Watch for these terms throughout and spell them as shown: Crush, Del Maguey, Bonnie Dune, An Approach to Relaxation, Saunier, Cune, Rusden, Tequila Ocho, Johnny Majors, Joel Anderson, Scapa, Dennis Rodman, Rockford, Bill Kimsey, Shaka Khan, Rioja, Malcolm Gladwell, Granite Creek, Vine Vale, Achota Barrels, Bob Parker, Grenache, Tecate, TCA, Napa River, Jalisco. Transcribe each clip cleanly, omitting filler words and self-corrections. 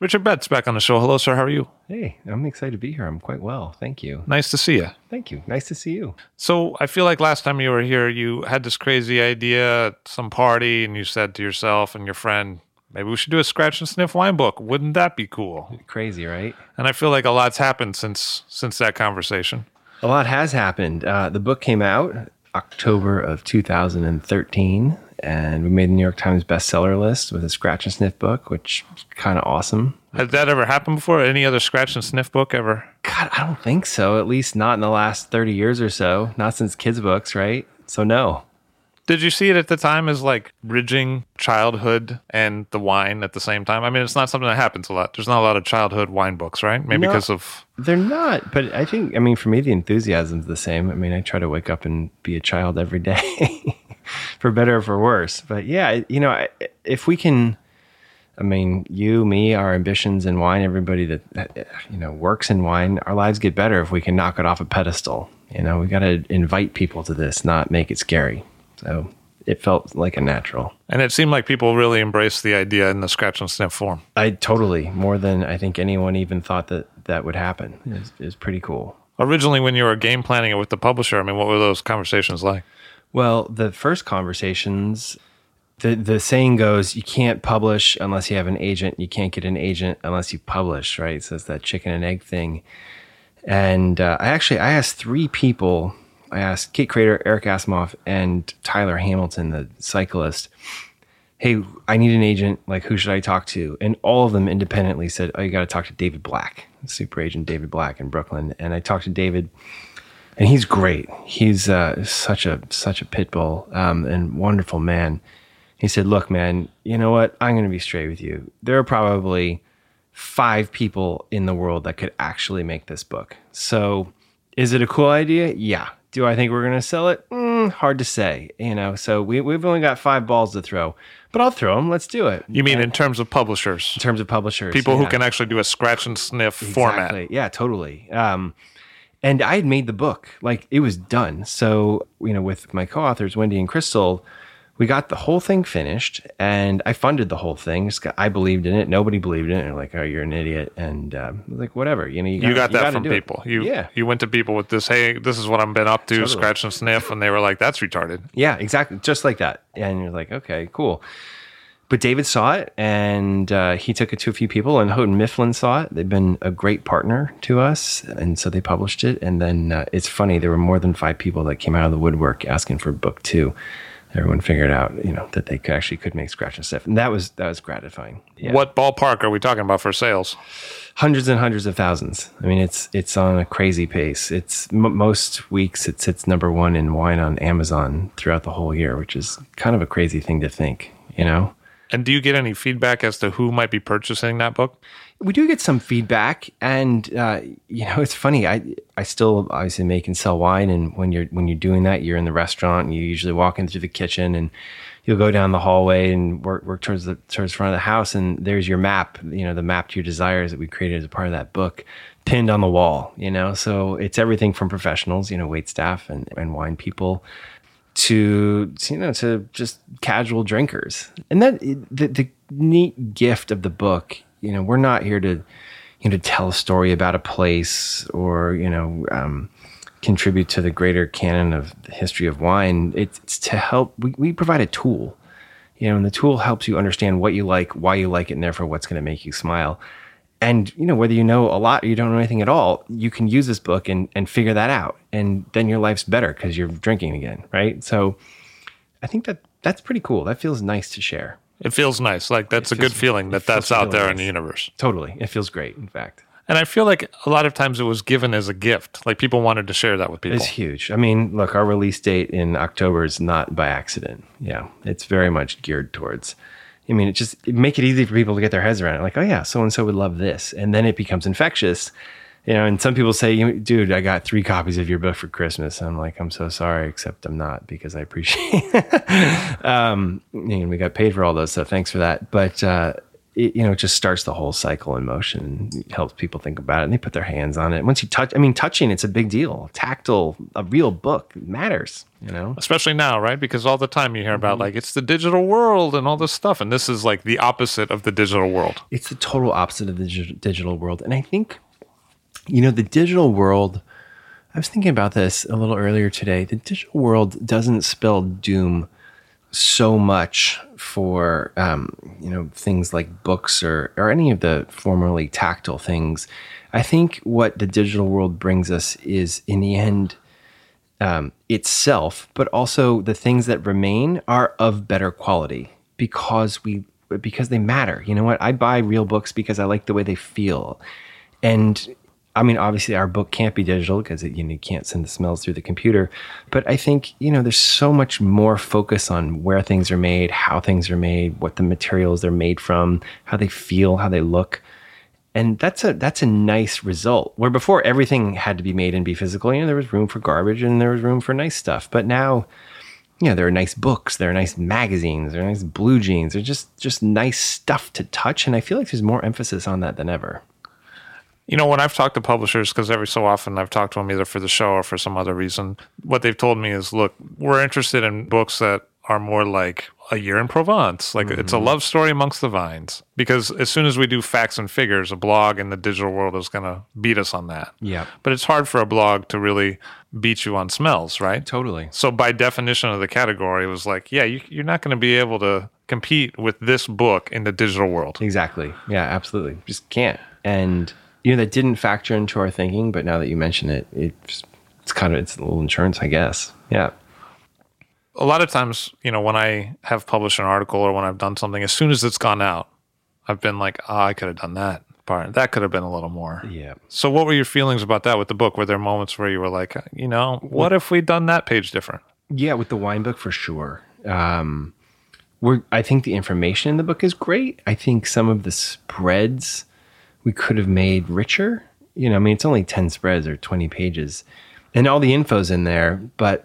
Richard Betts back on the show. Hello, sir. How are you? Hey, I'm excited to be here. I'm quite well. Thank you. Nice to see you. Thank you. Nice to see you. So I feel like last time you were here, you had this crazy idea at some party, and you said to yourself and your friend, maybe we should do a scratch and sniff wine book. Wouldn't that be cool? Crazy, right? And I feel like a lot's happened since that conversation. A lot has happened. The book came out October of 2013. And we made the New York Times bestseller list with a scratch and sniff book, which is kind of awesome. Has that ever happened before? Any other scratch and sniff book ever? God, I don't think so. At least not in the last 30 years or so. Not since kids' books, right? So no. Did you see it at the time as like bridging childhood and the wine at the same time? I mean, it's not something that happens a lot. There's not a lot of childhood wine books, right? Maybe no, because of... They're not. But I think, I mean, for me, the enthusiasm's the same. I mean, I try to wake up and be a child every day. For better or for worse. But yeah, you know, if we can, I mean, you, me, our ambitions in wine, everybody that, you know, works in wine, our lives get better if we can knock it off a pedestal. You know, we got to invite people to this, not make it scary. So it felt like a natural. And it seemed like people really embraced the idea in the scratch and sniff form. I totally, more than I think anyone even thought that would happen. It was pretty cool. Originally, when you were game planning it with the publisher, I mean, what were those conversations like? Well, the first conversations, the saying goes, you can't publish unless you have an agent. You can't get an agent unless you publish, right? So it's that chicken and egg thing. And I asked three people. I asked Kate Crater, Eric Asimov, and Tyler Hamilton, the cyclist, hey, I need an agent. Like, who should I talk to? And all of them independently said, oh, you got to talk to David Black, super agent David Black in Brooklyn. And I talked to David. And he's great. He's such a pit bull and wonderful man. He said, look, man, you know what? I'm going to be straight with you. There are probably 5 people in the world that could actually make this book. So is it a cool idea? Yeah. Do I think we're going to sell it? Hard to say. You know, so we've only got 5 balls to throw. But I'll throw them. Let's do it. You mean in terms of publishers? In terms of publishers. People who can actually do a scratch and sniff format. Yeah, totally. And I had made the book, like it was done. So, you know, with my co-authors, Wendy and Crystal, we got the whole thing finished and I funded the whole thing. I believed in it. Nobody believed in it. They're like, oh, you're an idiot. And like, whatever, you know, you got that from people. You went to people with this, hey, this is what I've been up to, totally. Scratch and sniff. And they were like, that's retarded. Yeah, exactly. Just like that. And you're like, okay, cool. But David saw it, and he took it to a few people, and Houghton Mifflin saw it. They've been a great partner to us, and so they published it. And then it's funny, there were more than 5 people that came out of the woodwork asking for book 2. Everyone figured out, you know, that they could make scratch and sniff, and that was gratifying. Yeah. What ballpark are we talking about for sales? Hundreds and hundreds of thousands. I mean, it's on a crazy pace. It's most weeks it sits number 1 in wine on Amazon throughout the whole year, which is kind of a crazy thing to think, you know. And do you get any feedback as to who might be purchasing that book? We do get some feedback, and you know, it's funny. I still obviously make and sell wine, and when you're doing that, you're in the restaurant, and you usually walk into the kitchen, and you'll go down the hallway and work towards the front of the house, and there's your map. You know, the map to your desires that we created as a part of that book, pinned on the wall. You know, so it's everything from professionals, you know, wait staff and wine people, to, you know, to just casual drinkers. And that the neat gift of the book. You know, we're not here to, you know, tell a story about a place or, you know, contribute to the greater canon of the history of wine. It's to help. We provide a tool, you know, and the tool helps you understand what you like, why you like it, and therefore what's going to make you smile. And, you know, whether you know a lot or you don't know anything at all, you can use this book and figure that out. And then your life's better because you're drinking again, right? So I think that's pretty cool. That feels nice to share. It feels nice. Like, that's a good feeling that's out there in the universe. Totally. It feels great, in fact. And I feel like a lot of times it was given as a gift. Like, people wanted to share that with people. It's huge. I mean, look, our release date in October is not by accident. Yeah. It's very much geared towards, I mean, it make it easy for people to get their heads around it. Like, oh yeah, so-and-so would love this. And then it becomes infectious. You know, and some people say, dude, I got 3 copies of your book for Christmas. And I'm like, I'm so sorry, except I'm not, because I appreciate it. And we got paid for all those, so thanks for that. But, it, you know, it just starts the whole cycle in motion and helps people think about it. And they put their hands on it. Once you touching, it's a big deal. Tactile, a real book matters, you know. Especially now, right? Because all the time you hear about, like, it's the digital world and all this stuff. And this is like the opposite of the digital world. It's the total opposite of the digital world. And I think... you know, the digital world, I was thinking about this a little earlier today. The digital world doesn't spell doom so much for, you know, things like books or any of the formerly tactile things. I think what the digital world brings us is, in the end, itself, but also the things that remain are of better quality because they matter. You know what? I buy real books because I like the way they feel. And I mean, obviously, our book can't be digital because, you know, you can't send the smells through the computer. But I think, you know, there's so much more focus on where things are made, how things are made, what the materials they're made from, how they feel, how they look. And that's a nice result. Where before, everything had to be made and be physical. You know, there was room for garbage and there was room for nice stuff. But now, you know, there are nice books, there are nice magazines, there are nice blue jeans. There's just nice stuff to touch. And I feel like there's more emphasis on that than ever. You know, when I've talked to publishers, because every so often I've talked to them either for the show or for some other reason, what they've told me is, look, we're interested in books that are more like A Year in Provence. Like, it's a love story amongst the vines. Because as soon as we do facts and figures, a blog in the digital world is going to beat us on that. Yeah. But it's hard for a blog to really beat you on smells, right? Totally. So by definition of the category, it was like, yeah, you're not going to be able to compete with this book in the digital world. Exactly. Yeah, absolutely. Just can't. And... you know, that didn't factor into our thinking, but now that you mention it, it's a little insurance, I guess. Yeah. A lot of times, you know, when I have published an article or when I've done something, as soon as it's gone out, I've been like, oh, I could have done that part. That could have been a little more. Yeah. So what were your feelings about that with the book? Were there moments where you were like, you know, what if we'd done that page different? Yeah, with the wine book, for sure. I think the information in the book is great. I think some of the spreads... we could have made richer. You know, I mean, it's only 10 spreads or 20 pages and all the info's in there. But,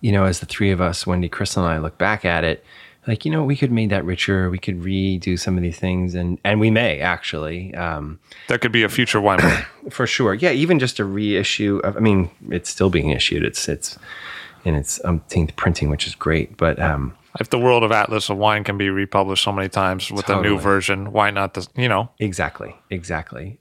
you know, as the three of us, Wendy, Crystal, and I look back at it, like, you know, we could make that richer. We could redo some of these things. And we may, actually. That could be a future wine book. For sure. Yeah, even just a reissue of, I mean, it's still being issued. It's in its umpteenth printing, which is great. But, if the world of Atlas of Wine can be republished so many times with a new version, why not this, you know? Exactly.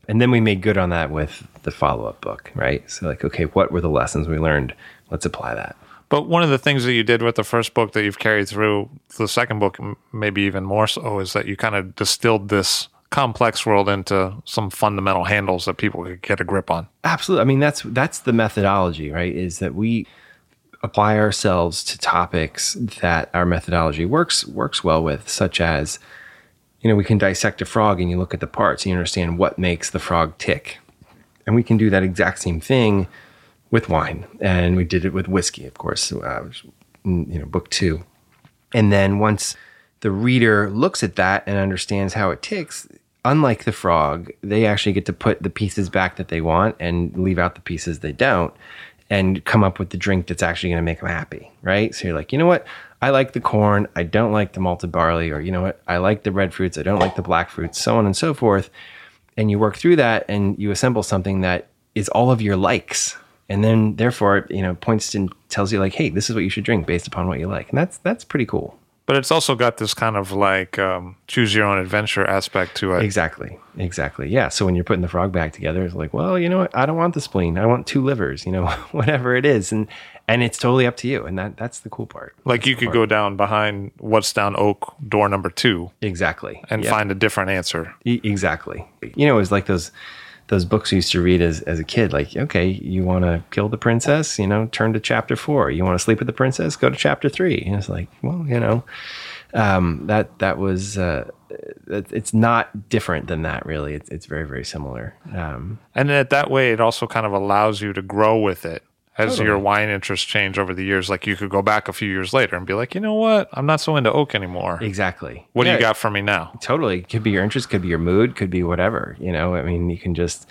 And then we made good on that with the follow-up book, right? So like, okay, what were the lessons we learned? Let's apply that. But one of the things that you did with the first book that you've carried through the second book, maybe even more so, is that you kind of distilled this complex world into some fundamental handles that people could get a grip on. Absolutely. I mean, that's the methodology, right? Is that we... apply ourselves to topics that our methodology works well with, such as, you know, we can dissect a frog and you look at the parts and you understand what makes the frog tick. And we can do that exact same thing with wine. And we did it with whiskey, of course, book 2. And then once the reader looks at that and understands how it ticks, unlike the frog, they actually get to put the pieces back that they want and leave out the pieces they don't and come up with the drink that's actually going to make them happy, right? So you're like, you know what? I like the corn. I don't like the malted barley. Or, you know what? I like the red fruits. I don't like the black fruits, so on and so forth. And you work through that and you assemble something that is all of your likes. And then therefore, it, you know, points and tells you like, hey, this is what you should drink based upon what you like. And that's pretty cool. But it's also got this kind of like choose your own adventure aspect to it. Exactly. Yeah. So when you're putting the frog back together, it's like, well, you know what? I don't want the spleen. I want two livers, you know, whatever it is. And it's totally up to you. And that's the cool part. Like you could go down behind what's down oak door number 2. Exactly. And find a different answer. Exactly. You know, it was like those books you used to read as a kid, like, okay, you want to kill the princess, you know, turn to chapter 4. You want to sleep with the princess, go to chapter 3. And it's like, well, you know, that was, it's not different than that really. It's very, very similar. And then that way, it also kind of allows you to grow with it as your wine interests change over the years. Like you could go back a few years later and be like, you know what? I'm not so into oak anymore. Exactly. What do you got for me now? Totally. Could be your interest, could be your mood, could be whatever. You know, I mean, you can just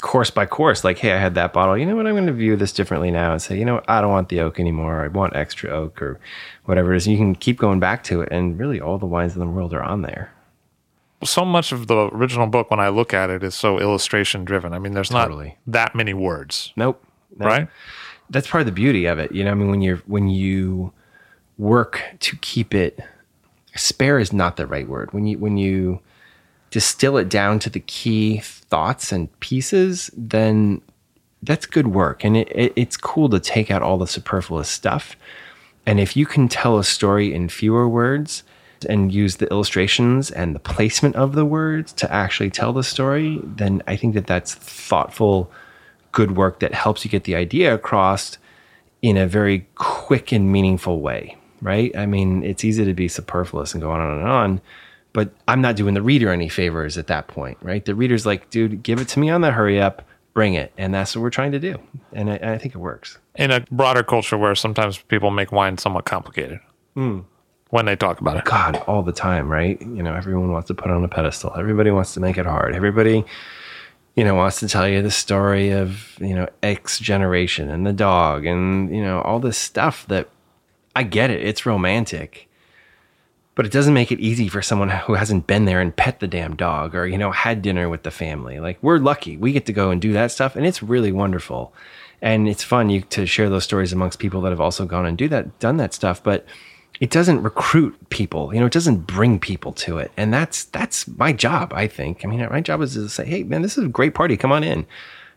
course by course, like, hey, I had that bottle. You know what? I'm going to view this differently now and say, you know, I don't want the oak anymore. I want extra oak or whatever it is. You can keep going back to it. And really all the wines in the world are on there. So much of the original book, when I look at it, is so illustration driven. I mean, there's not that many words. Nope. Right? That's part of the beauty of it. You know, I mean, when you work to keep it, spare is not the right word. When you distill it down to the key thoughts and pieces, then that's good work. And it's cool to take out all the superfluous stuff. And if you can tell a story in fewer words and use the illustrations and the placement of the words to actually tell the story, then I think that that's thoughtful, good work that helps you get the idea across in a very quick and meaningful way, right? I mean, it's easy to be superfluous and go on and on, but I'm not doing the reader any favors at that point, right? The reader's like, dude, give it to me on the hurry up, bring it. And that's what we're trying to do. And I think it works. In a broader culture where sometimes people make wine somewhat complicated when they talk about it. God, all the time, right? You know, everyone wants to put on a pedestal. Everybody wants to make it hard. Everybody... you know, wants to tell you the story of, you know, X generation and the dog and, you know, all this stuff that I get it. It's romantic, but it doesn't make it easy for someone who hasn't been there and pet the damn dog or, you know, had dinner with the family. Like we're lucky we get to go and do that stuff. And it's really wonderful. And it's fun to share those stories amongst people that have also gone and done that stuff. But it doesn't recruit people, you know, it doesn't bring people to it. And that's my job, I think. I mean, my job is to say, hey, man, this is a great party. Come on in.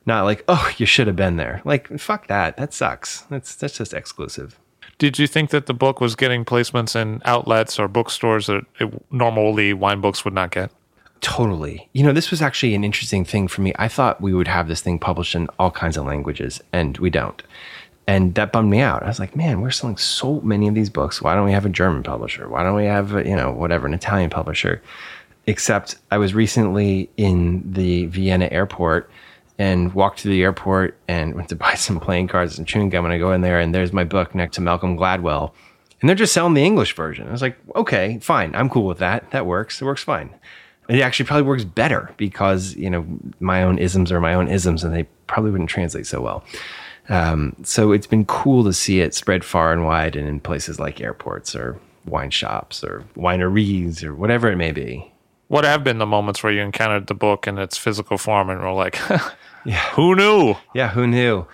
Not like, oh, you should have been there. Like, fuck that. That sucks. That's just exclusive. Did you think that the book was getting placements in outlets or bookstores that normally wine books would not get? Totally. You know, this was actually an interesting thing for me. I thought we would have this thing published in all kinds of languages, and we don't. And that bummed me out. I was like, man, we're selling so many of these books. Why don't we have a German publisher? Why don't we have, you know, whatever, an Italian publisher? Except I was recently in the Vienna airport and walked through the airport and went to buy some playing cards and chewing gum. And I go in there and there's my book next to Malcolm Gladwell. And they're just selling the English version. I was like, okay, fine. I'm cool with that. That works. It works fine. It actually probably works better because, you know, my own isms are my own isms and they probably wouldn't translate so well. So it's been cool to see it spread far and wide and in places like airports or wine shops or wineries or whatever it may be. What have been the moments where you encountered the book in its physical form and were like, who knew? Yeah, who knew?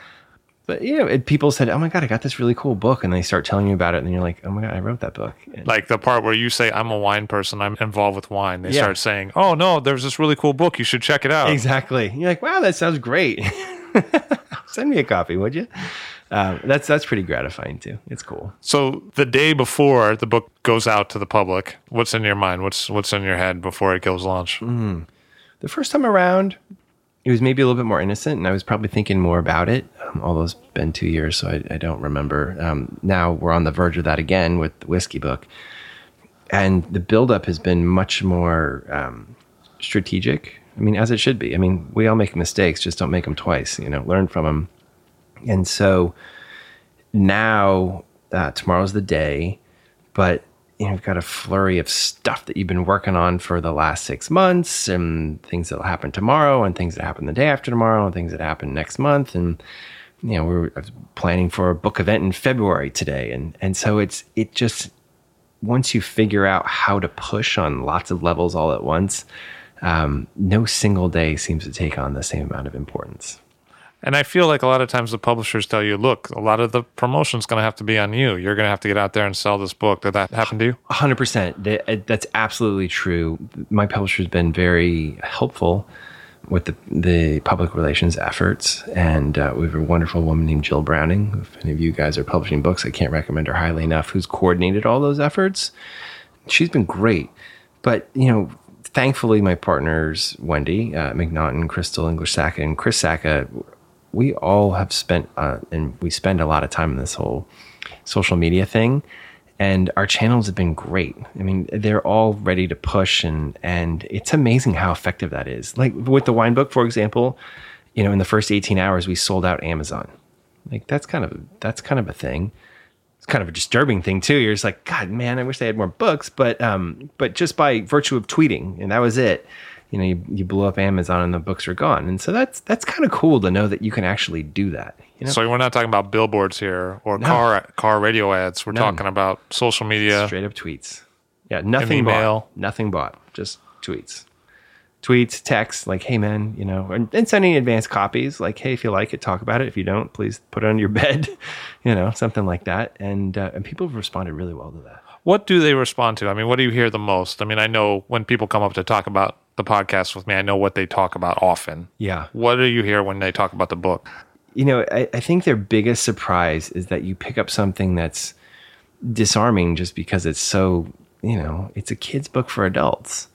But, you know, people said, oh, my God, I got this really cool book. And they start telling you about it. And you're like, oh, my God, I wrote that book. And like the part where you say, I'm a wine person. I'm involved with wine. They start saying, oh, no, there's this really cool book. You should check it out. Exactly. And you're like, wow, that sounds great. Send me a copy, would you? That's pretty gratifying, too. It's cool. So the day before the book goes out to the public, what's in your mind? What's in your head before it goes launch? The first time around, it was maybe a little bit more innocent, and I was probably thinking more about it, although it's been 2 years, so I don't remember. Now we're on the verge of that again with the whiskey book. And the buildup has been much more strategic. I mean, as it should be. I mean, we all make mistakes, just don't make them twice, you know, learn from them. And so now tomorrow's the day, but you've got a flurry of stuff that you've been working on for the last 6 months, and things that'll happen tomorrow, and things that happen the day after tomorrow, and things that happen next month. And, you know, we were planning for a book event in February today. And so it just, once you figure out how to push on lots of levels all at once, no single day seems to take on the same amount of importance. And I feel like a lot of times the publishers tell you, look, a lot of the promotion's going to have to be on you. You're going to have to get out there and sell this book. Did that happen to you? 100%. That's absolutely true. My publisher's been very helpful with the public relations efforts. And we have a wonderful woman named Jill Browning. If any of you guys are publishing books, I can't recommend her highly enough, who's coordinated all those efforts. She's been great. But, you know, thankfully, my partners, Wendy McNaughton, Crystal English Sacca, and Chris Sacca, we all have spent, and we spend a lot of time in this whole social media thing, and our channels have been great. I mean, they're all ready to push, and it's amazing how effective that is. Like with the wine book, for example, you know, in the first 18 hours, we sold out Amazon. Like that's kind of a thing. It's kind of a disturbing thing too. You're just like, God, man, I wish they had more books, but just by virtue of tweeting, and that was it. You know, you blow up Amazon and the books are gone. And so that's kind of cool to know that you can actually do that. You know? So we're not talking about billboards here or car radio ads. We're talking about social media. Straight up tweets. Yeah, nothing bought. Nothing bought. Just tweets. Tweets, texts, like, hey, man, you know, and sending advanced copies. Like, hey, if you like it, talk about it. If you don't, please put it on your bed. You know, something like that. And people have responded really well to that. What do they respond to? I mean, what do you hear the most? I mean, I know when people come up to talk about the podcast with me, I know what they talk about often. Yeah. What do you hear when they talk about the book? You know, I think their biggest surprise is that you pick up something that's disarming just because it's so, you know, it's a kid's book for adults.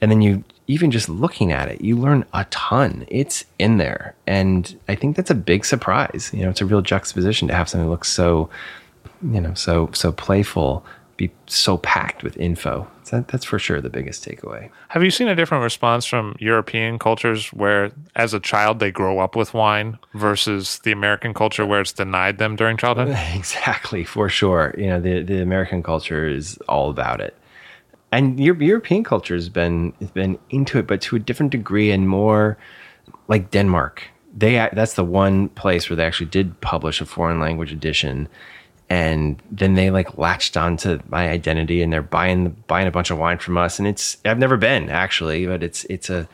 And then you, even just looking at it, you learn a ton. It's in there. And I think that's a big surprise. You know, it's a real juxtaposition to have something that looks so, you know, so playful, be so packed with info. That's for sure the biggest takeaway. Have you seen a different response from European cultures where as a child they grow up with wine versus the American culture where it's denied them during childhood? Exactly, for sure. You know, the American culture is all about it. And your European culture has been into it, but to a different degree, and more like Denmark. That's the one place where they actually did publish a foreign language edition. And then they like latched onto my identity, and they're buying a bunch of wine from us. And I've never been actually, but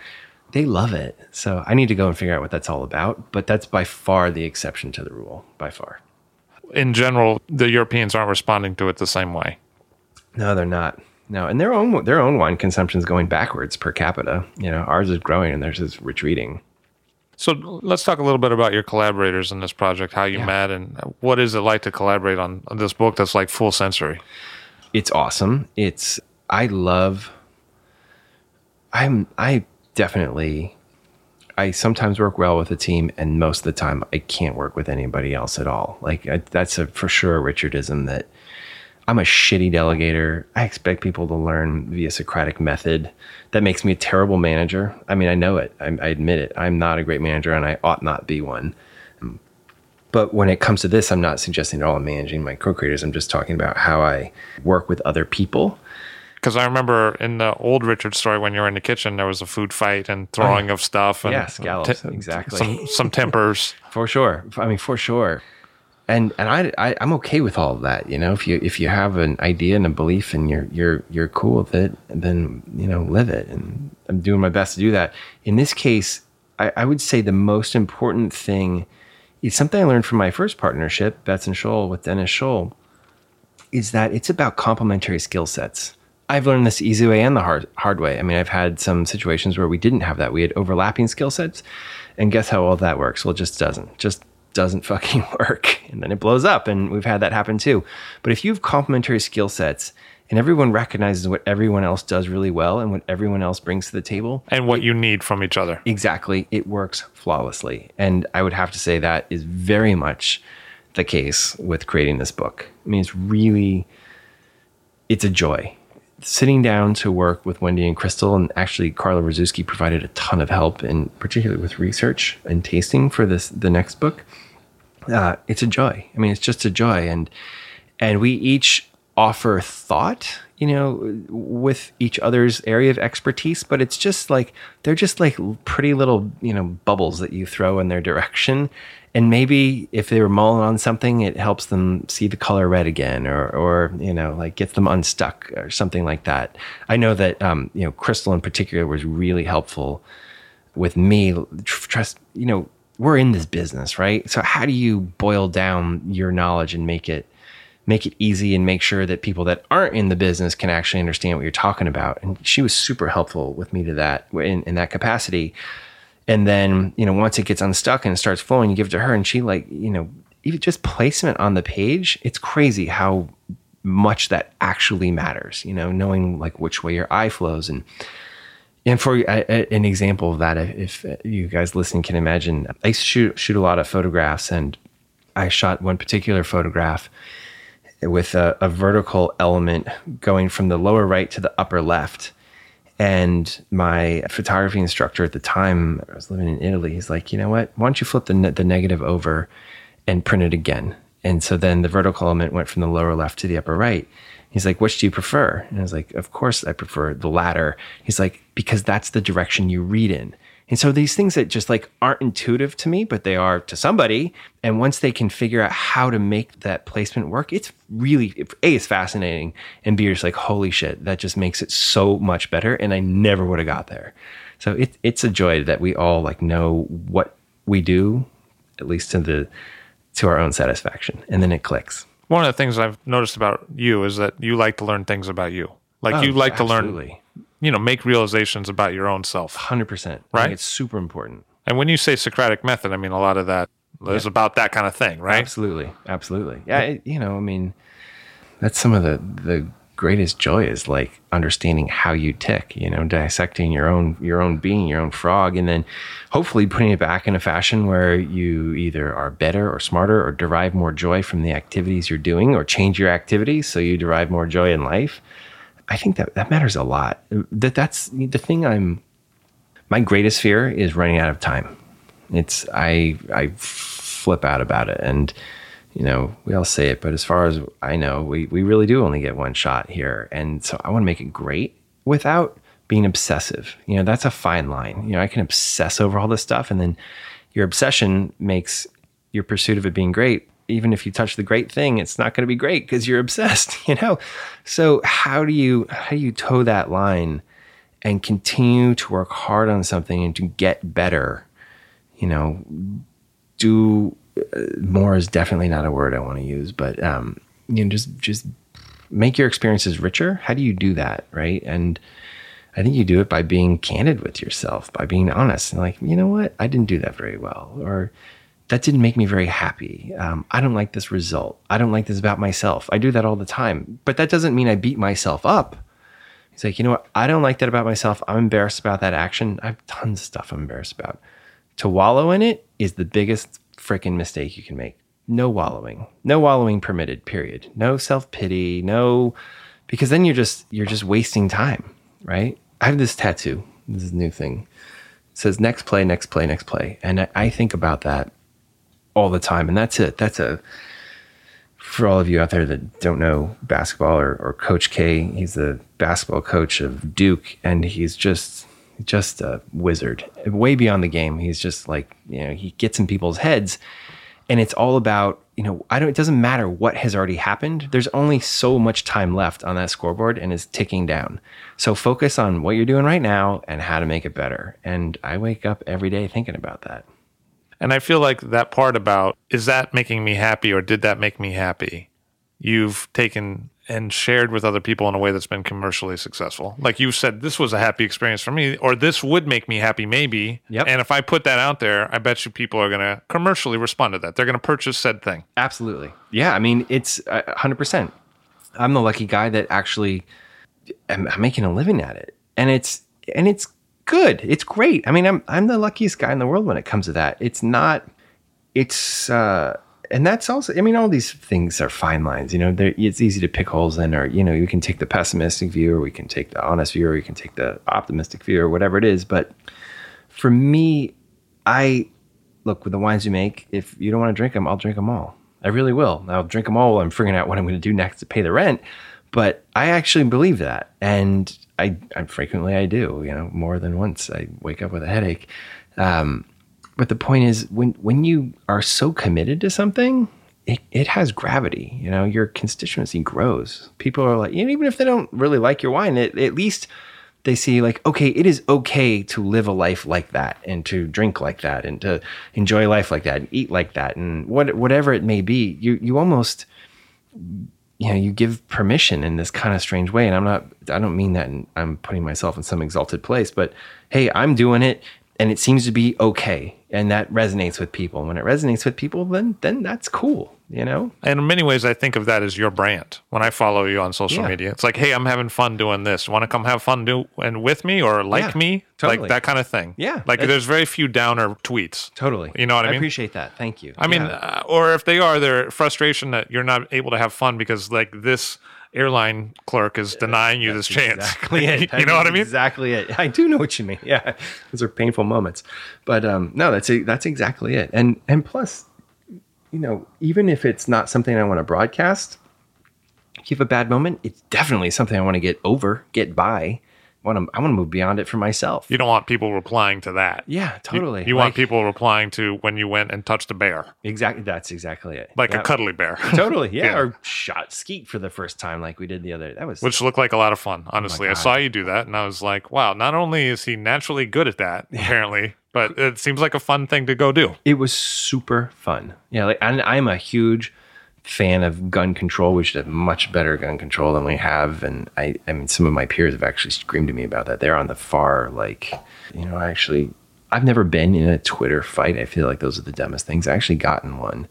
they love it. So I need to go and figure out what that's all about. But that's by far the exception to the rule, by far. In general, the Europeans aren't responding to it the same way. No, they're not. No, and their own wine consumption is going backwards per capita. You know, ours is growing and theirs is retreating. So let's talk a little bit about your collaborators in this project, how you met, and what is it like to collaborate on this book that's like full sensory? It's awesome. I sometimes work well with a team, and most of the time I can't work with anybody else at all. Like that's for sure a Richardism that I'm a shitty delegator. I expect people to learn via Socratic method. That makes me a terrible manager. I mean, I know it. I admit it. I'm not a great manager, and I ought not be one. But when it comes to this, I'm not suggesting at all I'm managing my co-creators. I'm just talking about how I work with other people. Because I remember in the old Richard story, when you were in the kitchen, there was a food fight and throwing of stuff. And yeah, scallops, exactly. Some tempers. For sure. I mean, for sure. And I'm okay with all of that, you know. If you have an idea and a belief, and you're cool with it, then, you know, live it. And I'm doing my best to do that. In this case, I would say the most important thing is something I learned from my first partnership, Betts and Scholl, with Dennis Scholl, is that it's about complementary skill sets. I've learned this the easy way and the hard way. I mean, I've had some situations where we didn't have that. We had overlapping skill sets, and guess how all that works? Well, it just doesn't. Doesn't fucking work, and then it blows up, and we've had that happen too. But if you have complementary skill sets, and everyone recognizes what everyone else does really well and what everyone else brings to the table, and what you need from each other, exactly, it works flawlessly. And I would have to say that is very much the case with creating this book. I mean, it's a joy sitting down to work with Wendy and Crystal, and actually Carla Rzuski provided a ton of help, in particularly with research and tasting for the next book. It's a joy. I mean, it's just a joy. And we each offer thought you know, with each other's area of expertise, but it's just like, they're just like pretty little, you know, bubbles that you throw in their direction. And maybe if they were mulling on something, it helps them see the color red again, or, you know, like gets them unstuck or something like that. I know that, you know, Crystal in particular was really helpful with me. Trust, you know, we're in this business, right? So how do you boil down your knowledge and make it easy and make sure that people that aren't in the business can actually understand what you're talking about? And she was super helpful with me to that in that capacity. And then, you know, once it gets unstuck and it starts flowing, you give it to her and she, like, you know, even just placement on the page, it's crazy how much that actually matters, you know, knowing like which way your eye flows. And for an example of that, if you guys listening can imagine, I used to shoot a lot of photographs, and I shot one particular photograph with a vertical element going from the lower right to the upper left. And my photography instructor at the time, I was living in Italy, he's like, you know what, why don't you flip the negative over and print it again? And so then the vertical element went from the lower left to the upper right. He's like, which do you prefer? And I was like, of course I prefer the latter. He's like, because that's the direction you read in. And so these things that just like aren't intuitive to me, but they are to somebody. And once they can figure out how to make that placement work, it's really, A, it's fascinating, and B, you're just like, holy shit, that just makes it so much better. And I never would have got there. So it's a joy that we all like know what we do, at least to our own satisfaction. And then it clicks. One of the things I've noticed about you is that you like to learn things about you. Like, you like absolutely. To learn, you know, make realizations about your own self. 100%. Right? I think it's super important. And when you say Socratic method, I mean, a lot of that is about that kind of thing, right? Absolutely. Absolutely. Yeah. You know, I mean, that's some of the greatest joy is like understanding how you tick, you know, dissecting your own being, your own frog, and then hopefully putting it back in a fashion where you either are better or smarter or derive more joy from the activities you're doing, or change your activities so you derive more joy in life. I think that matters a lot. That's the thing. My greatest fear is running out of time. It's I flip out about it, and you know we all say it, but as far as I know, we really do only get one shot here, and so I want to make it great without being obsessive. You know, that's a fine line. You know, I can obsess over all this stuff, and then your obsession makes your pursuit of it being great. Even if you touch the great thing, it's not going to be great because you're obsessed, you know? So how do you toe that line and continue to work hard on something and to get better? You know, do more is definitely not a word I want to use, but, you know, just make your experiences richer. How do you do that? Right. And I think you do it by being candid with yourself, by being honest and like, you know what, I didn't do that very well. Or, that didn't make me very happy. I don't like this result. I don't like this about myself. I do that all the time, but that doesn't mean I beat myself up. It's like, you know what? I don't like that about myself. I'm embarrassed about that action. I have tons of stuff I'm embarrassed about. To wallow in it is the biggest freaking mistake you can make. No wallowing. No wallowing permitted, period. No self-pity, because then you're just wasting time, right? I have this tattoo. This is a new thing. It says next play, next play, next play. And I think about that all the time. And that's it. For all of you out there that don't know basketball or Coach K, he's the basketball coach of Duke. And he's just a wizard, way beyond the game. He's just like, you know, he gets in people's heads, and it's all about, you know, it doesn't matter what has already happened. There's only so much time left on that scoreboard, and it's ticking down. So focus on what you're doing right now and how to make it better. And I wake up every day thinking about that. And I feel like that part about, is that making me happy or did that make me happy? You've taken and shared with other people in a way that's been commercially successful. Like you said, this was a happy experience for me, or this would make me happy maybe. Yep. And if I put that out there, I bet you people are going to commercially respond to that. They're going to purchase said thing. Absolutely. Yeah, I mean, it's 100%. I'm the lucky guy that actually I'm making a living at it. And it's good. It's great. I mean, I'm the luckiest guy in the world when it comes to that. And that's also, I mean, all these things are fine lines, you know, it's easy to pick holes in, or, you know, you can take the pessimistic view, or we can take the honest view, or you can take the optimistic view, or whatever it is. But for me, look, with the wines you make, if you don't want to drink them, I'll drink them all. I really will. I'll drink them all while I'm figuring out what I'm going to do next to pay the rent. But I actually believe that. And I frequently do, you know, more than once I wake up with a headache. But the point is, when you are so committed to something, it has gravity, you know, your constituency grows. People are like, you know, even if they don't really like your wine, at least they see like, okay, it is okay to live a life like that and to drink like that and to enjoy life like that and eat like that. And whatever it may be, you almost, you know, you give permission in this kind of strange way. And I don't mean that I'm putting myself in some exalted place, but hey, I'm doing it. And it seems to be okay. And that resonates with people. And when it resonates with people, then that's cool, you know? And in many ways, I think of that as your brand. When I follow you on social media, it's like, hey, I'm having fun doing this. Want to come have fun and with me or like me? Totally. Like that kind of thing. Yeah. Like there's very few downer tweets. Totally. You know what I mean? I appreciate that. Thank you. I mean, or if they are, their frustration that you're not able to have fun because like this airline clerk is denying you this chance. Exactly it. You know what I mean? Exactly it. I do know what you mean. Yeah. Those are painful moments. But no, that's exactly it. And plus, you know, even if it's not something I want to broadcast, if you have a bad moment, it's definitely something I want to get by. I want to move beyond it for myself. You don't want people replying to that. Yeah, totally. You want people replying to when you went and touched a bear. Exactly. That's exactly it. Like a cuddly bear. Totally. Yeah, yeah. Or shot skeet for the first time like we did the other day. Which looked like a lot of fun, honestly. I saw you do that and I was like, wow, not only is he naturally good at that, apparently, but it seems like a fun thing to go do. It was super fun. Yeah, like, and I'm a huge fan of gun control. We should have much better gun control than we have. And I mean, some of my peers have actually screamed to me about that. They're on the far, like, you know, actually, I've never been in a Twitter fight. I feel like those are the dumbest things. I actually got in one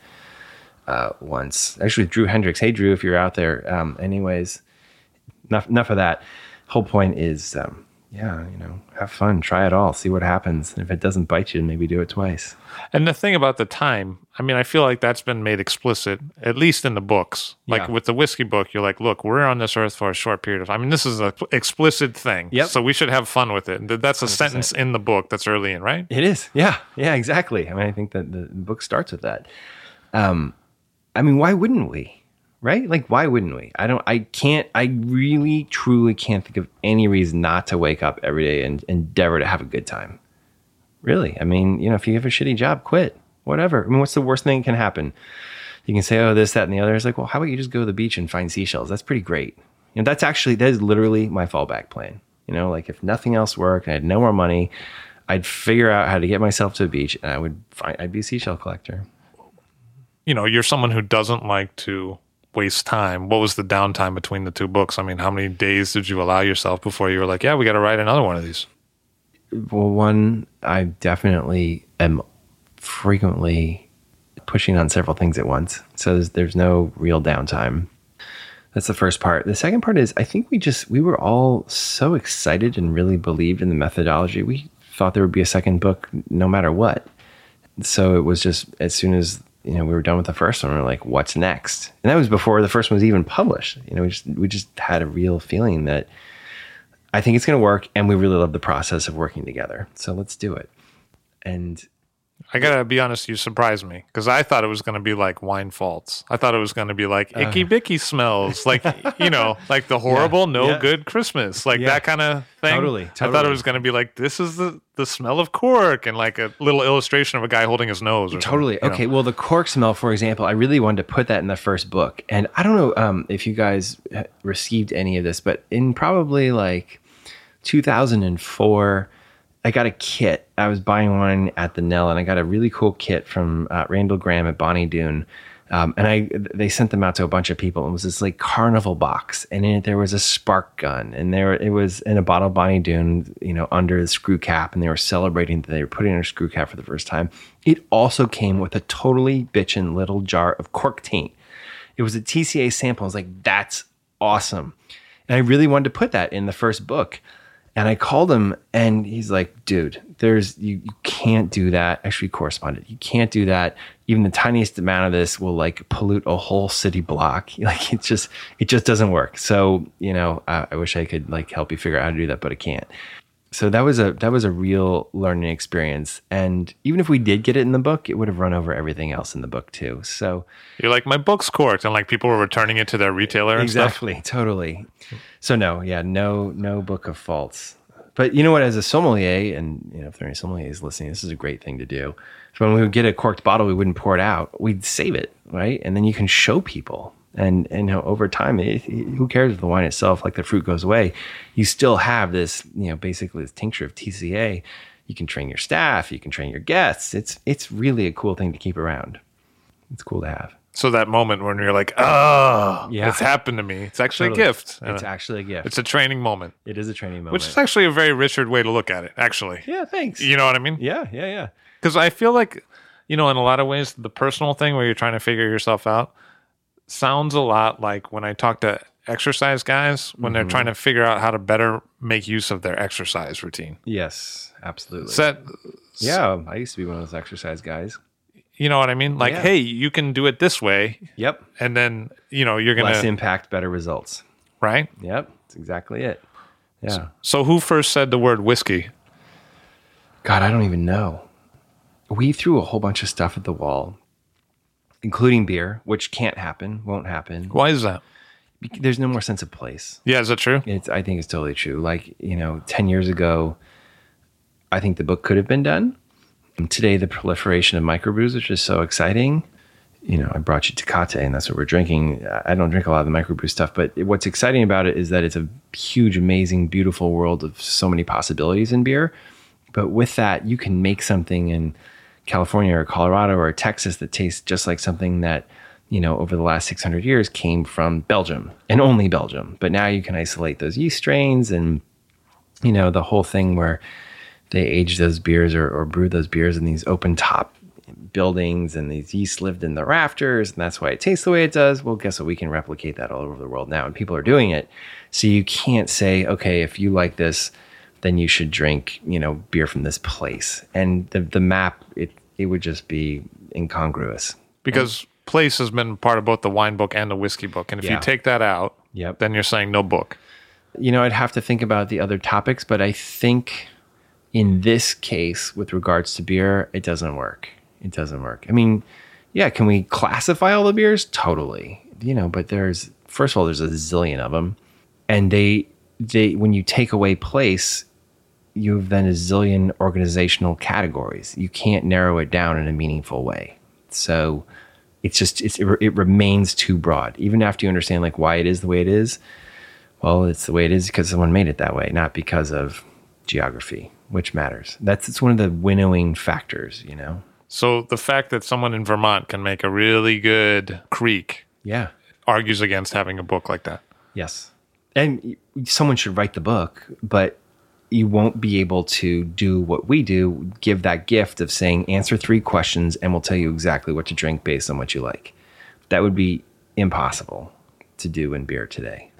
once, actually with Drew Hendricks. Hey, Drew, if you're out there. Anyways, enough of that. Whole point is, yeah, you know, have fun, try it all, see what happens. And if it doesn't bite you, maybe do it twice. And the thing about the time, I mean, I feel like that's been made explicit, at least in the books. Like with the whiskey book, you're like, look, we're on this earth for a short period of time. I mean, this is an explicit thing. Yep. So we should have fun with it. That's a 100%. Sentence in the book that's early in, right? It is. Yeah. Yeah, exactly. I mean, I think that the book starts with that. I mean, why wouldn't we? Right? Like, why wouldn't we? I really, truly can't think of any reason not to wake up every day and endeavor to have a good time. Really. I mean, you know, if you have a shitty job, quit. Whatever. I mean, what's the worst thing that can happen? You can say, oh, this, that, and the other. It's like, well, how about you just go to the beach and find seashells? That's pretty great. You know, that is literally my fallback plan. You know, like if nothing else worked and I had no more money, I'd figure out how to get myself to a beach and I'd be a seashell collector. You know, you're someone who doesn't like to waste time. What was the downtime between the two books? I mean, how many days did you allow yourself before you were like, yeah, we got to write another one of these? Well, one, I definitely am frequently pushing on several things at once. So there's no real downtime. That's the first part. The second part is I think we were all so excited and really believed in the methodology. We thought there would be a second book no matter what. So it was just as soon as, you know, we were done with the first one. We were like, what's next? And that was before the first one was even published. You know, we just had a real feeling that I think it's going to work. And we really love the process of working together. So let's do it. And I got to be honest, you surprised me because I thought it was going to be like Wine Faults. I thought it was going to be like Icky Bicky Smells, like, you know, like the horrible, good Christmas, like that kind of thing. Totally. I thought it was going to be like, this is the smell of cork and like a little illustration of a guy holding his nose. Or totally. Okay. You know? Well, the cork smell, for example, I really wanted to put that in the first book. And I don't know if you guys received any of this, but in probably like 2004, I got a kit. I was buying wine at the Nell, and I got a really cool kit from Randall Graham at Bonnie Dune. And they sent them out to a bunch of people. It was this like carnival box, and in it there was a spark gun, and it was in a bottle of Bonnie Dune, you know, under the screw cap, and they were celebrating that they were putting in a screw cap for the first time. It also came with a totally bitchin' little jar of cork taint. It was a TCA sample. I was like, that's awesome, and I really wanted to put that in the first book. And I called him and he's like, dude, you can't do that. Actually corresponded. You can't do that. Even the tiniest amount of this will like pollute a whole city block. Like it just doesn't work. So, you know, I wish I could like help you figure out how to do that, but I can't. So that was a real learning experience. And even if we did get it in the book, it would have run over everything else in the book too. So you're like, my book's corked, and like people were returning it to their retailer and exactly, stuff. Totally. So no book of faults. But you know what, as a sommelier, and you know, if there are any sommeliers listening, this is a great thing to do. So when we would get a corked bottle, we wouldn't pour it out. We'd save it, right? And then you can show people. And you know, over time, who cares if the wine itself, like the fruit goes away, you still have this, you know, basically this tincture of TCA. You can train your staff, you can train your guests. It's really a cool thing to keep around. It's cool to have. So that moment when you're like, oh, yeah, it's happened to me. It's actually totally. A gift. It's actually a gift. It's a training moment. It is a training moment. Which is actually a very Richard way to look at it, actually. Yeah, thanks. You know what I mean? Yeah. Because I feel like, you know, in a lot of ways, the personal thing where you're trying to figure yourself out sounds a lot like when I talk to exercise guys when they're trying to figure out how to better make use of their exercise routine. Yes, absolutely. I used to be one of those exercise guys. You know what I mean? Like, hey, you can do it this way. Yep. And then, you know, you're going to... Less impact, better results. Right? Yep. That's exactly it. Yeah. So who first said the word whiskey? God, I don't even know. We threw a whole bunch of stuff at the wall, including beer, which can't happen, won't happen. Why is that? There's no more sense of place. Yeah, is that true? I think it's totally true. Like, you know, 10 years ago, I think the book could have been done. And today, the proliferation of microbrews, which is so exciting. You know, I brought you Tecate, and that's what we're drinking. I don't drink a lot of the microbrew stuff, but what's exciting about it is that it's a huge, amazing, beautiful world of so many possibilities in beer. But with that, you can make something in California or Colorado or Texas that tastes just like something that, you know, over the last 600 years came from Belgium and only Belgium. But now you can isolate those yeast strains and, you know, the whole thing where they age those beers or brew those beers in these open top buildings and these yeast lived in the rafters and that's why it tastes the way it does. Well, guess what? We can replicate that all over the world now and people are doing it. So you can't say, okay, if you like this, then you should drink, you know, beer from this place. And the map, it would just be incongruous. Because place has been part of both the wine book and the whiskey book. And if you take that out, then you're saying no book. You know, I'd have to think about the other topics, but I think in this case, with regards to beer, it doesn't work. It doesn't work. I mean, yeah, can we classify all the beers? Totally. You know, but there's, first of all, there's a zillion of them. And they when you take away place, you have then a zillion organizational categories. You can't narrow it down in a meaningful way. So it remains too broad. Even after you understand like why it is the way it is, well, it's the way it is because someone made it that way, not because of geography, which matters. It's one of the winnowing factors, you know? So the fact that someone in Vermont can make a really good creek argues against having a book like that. Yes. And someone should write the book, but you won't be able to do what we do, give that gift of saying, answer 3 questions and we'll tell you exactly what to drink based on what you like. That would be impossible to do in beer today.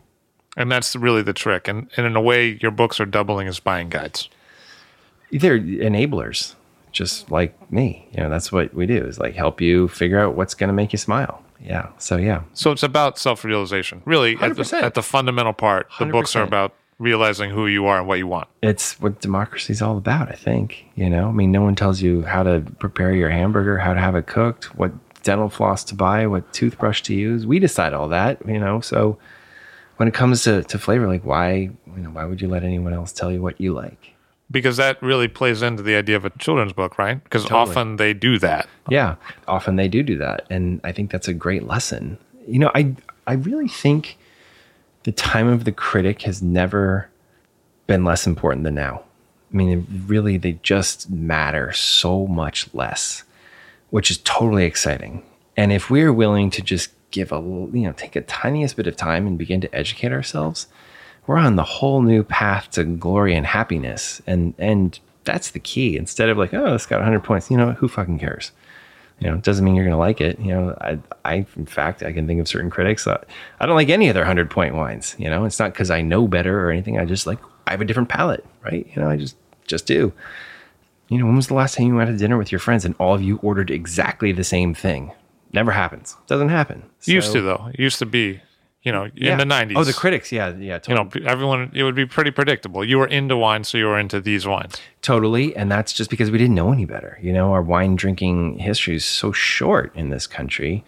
And that's really the trick. And in a way, your books are doubling as buying guides. They're enablers, just like me. You know, that's what we do, is like help you figure out what's going to make you smile. Yeah. So, yeah. So it's about self-realization. Really, at the fundamental part, the 100%. Books are about realizing who you are and what you want. It's what democracy is all about, I think. You know, I mean, no one tells you how to prepare your hamburger, how to have it cooked, what dental floss to buy, what toothbrush to use. We decide all that, you know. So when it comes to flavor, like why would you let anyone else tell you what you like? Because that really plays into the idea of a children's book, right? Because often they do that. Yeah, often they do that. And I think that's a great lesson. You know, I really think the time of the critic has never been less important than now. I mean, really, they just matter so much less, which is totally exciting. And if we're willing to just take a tiniest bit of time and begin to educate ourselves, we're on the whole new path to glory and happiness. And that's the key. Instead of like, oh, it's got 100 points. You know, who fucking cares? You know, it doesn't mean you're going to like it. You know, I can think of certain critics that I don't like any of their 100-point wines. You know, it's not because I know better or anything. I have a different palate, right? You know, I just do. You know, when was the last time you went to dinner with your friends and all of you ordered exactly the same thing? Never happens. Doesn't happen. So, used to be. you know, in the 90s. Oh, the critics, yeah. Totally. You know, everyone, it would be pretty predictable. You were into wine, so you were into these wines. Totally, and that's just because we didn't know any better. You know, our wine drinking history is so short in this country.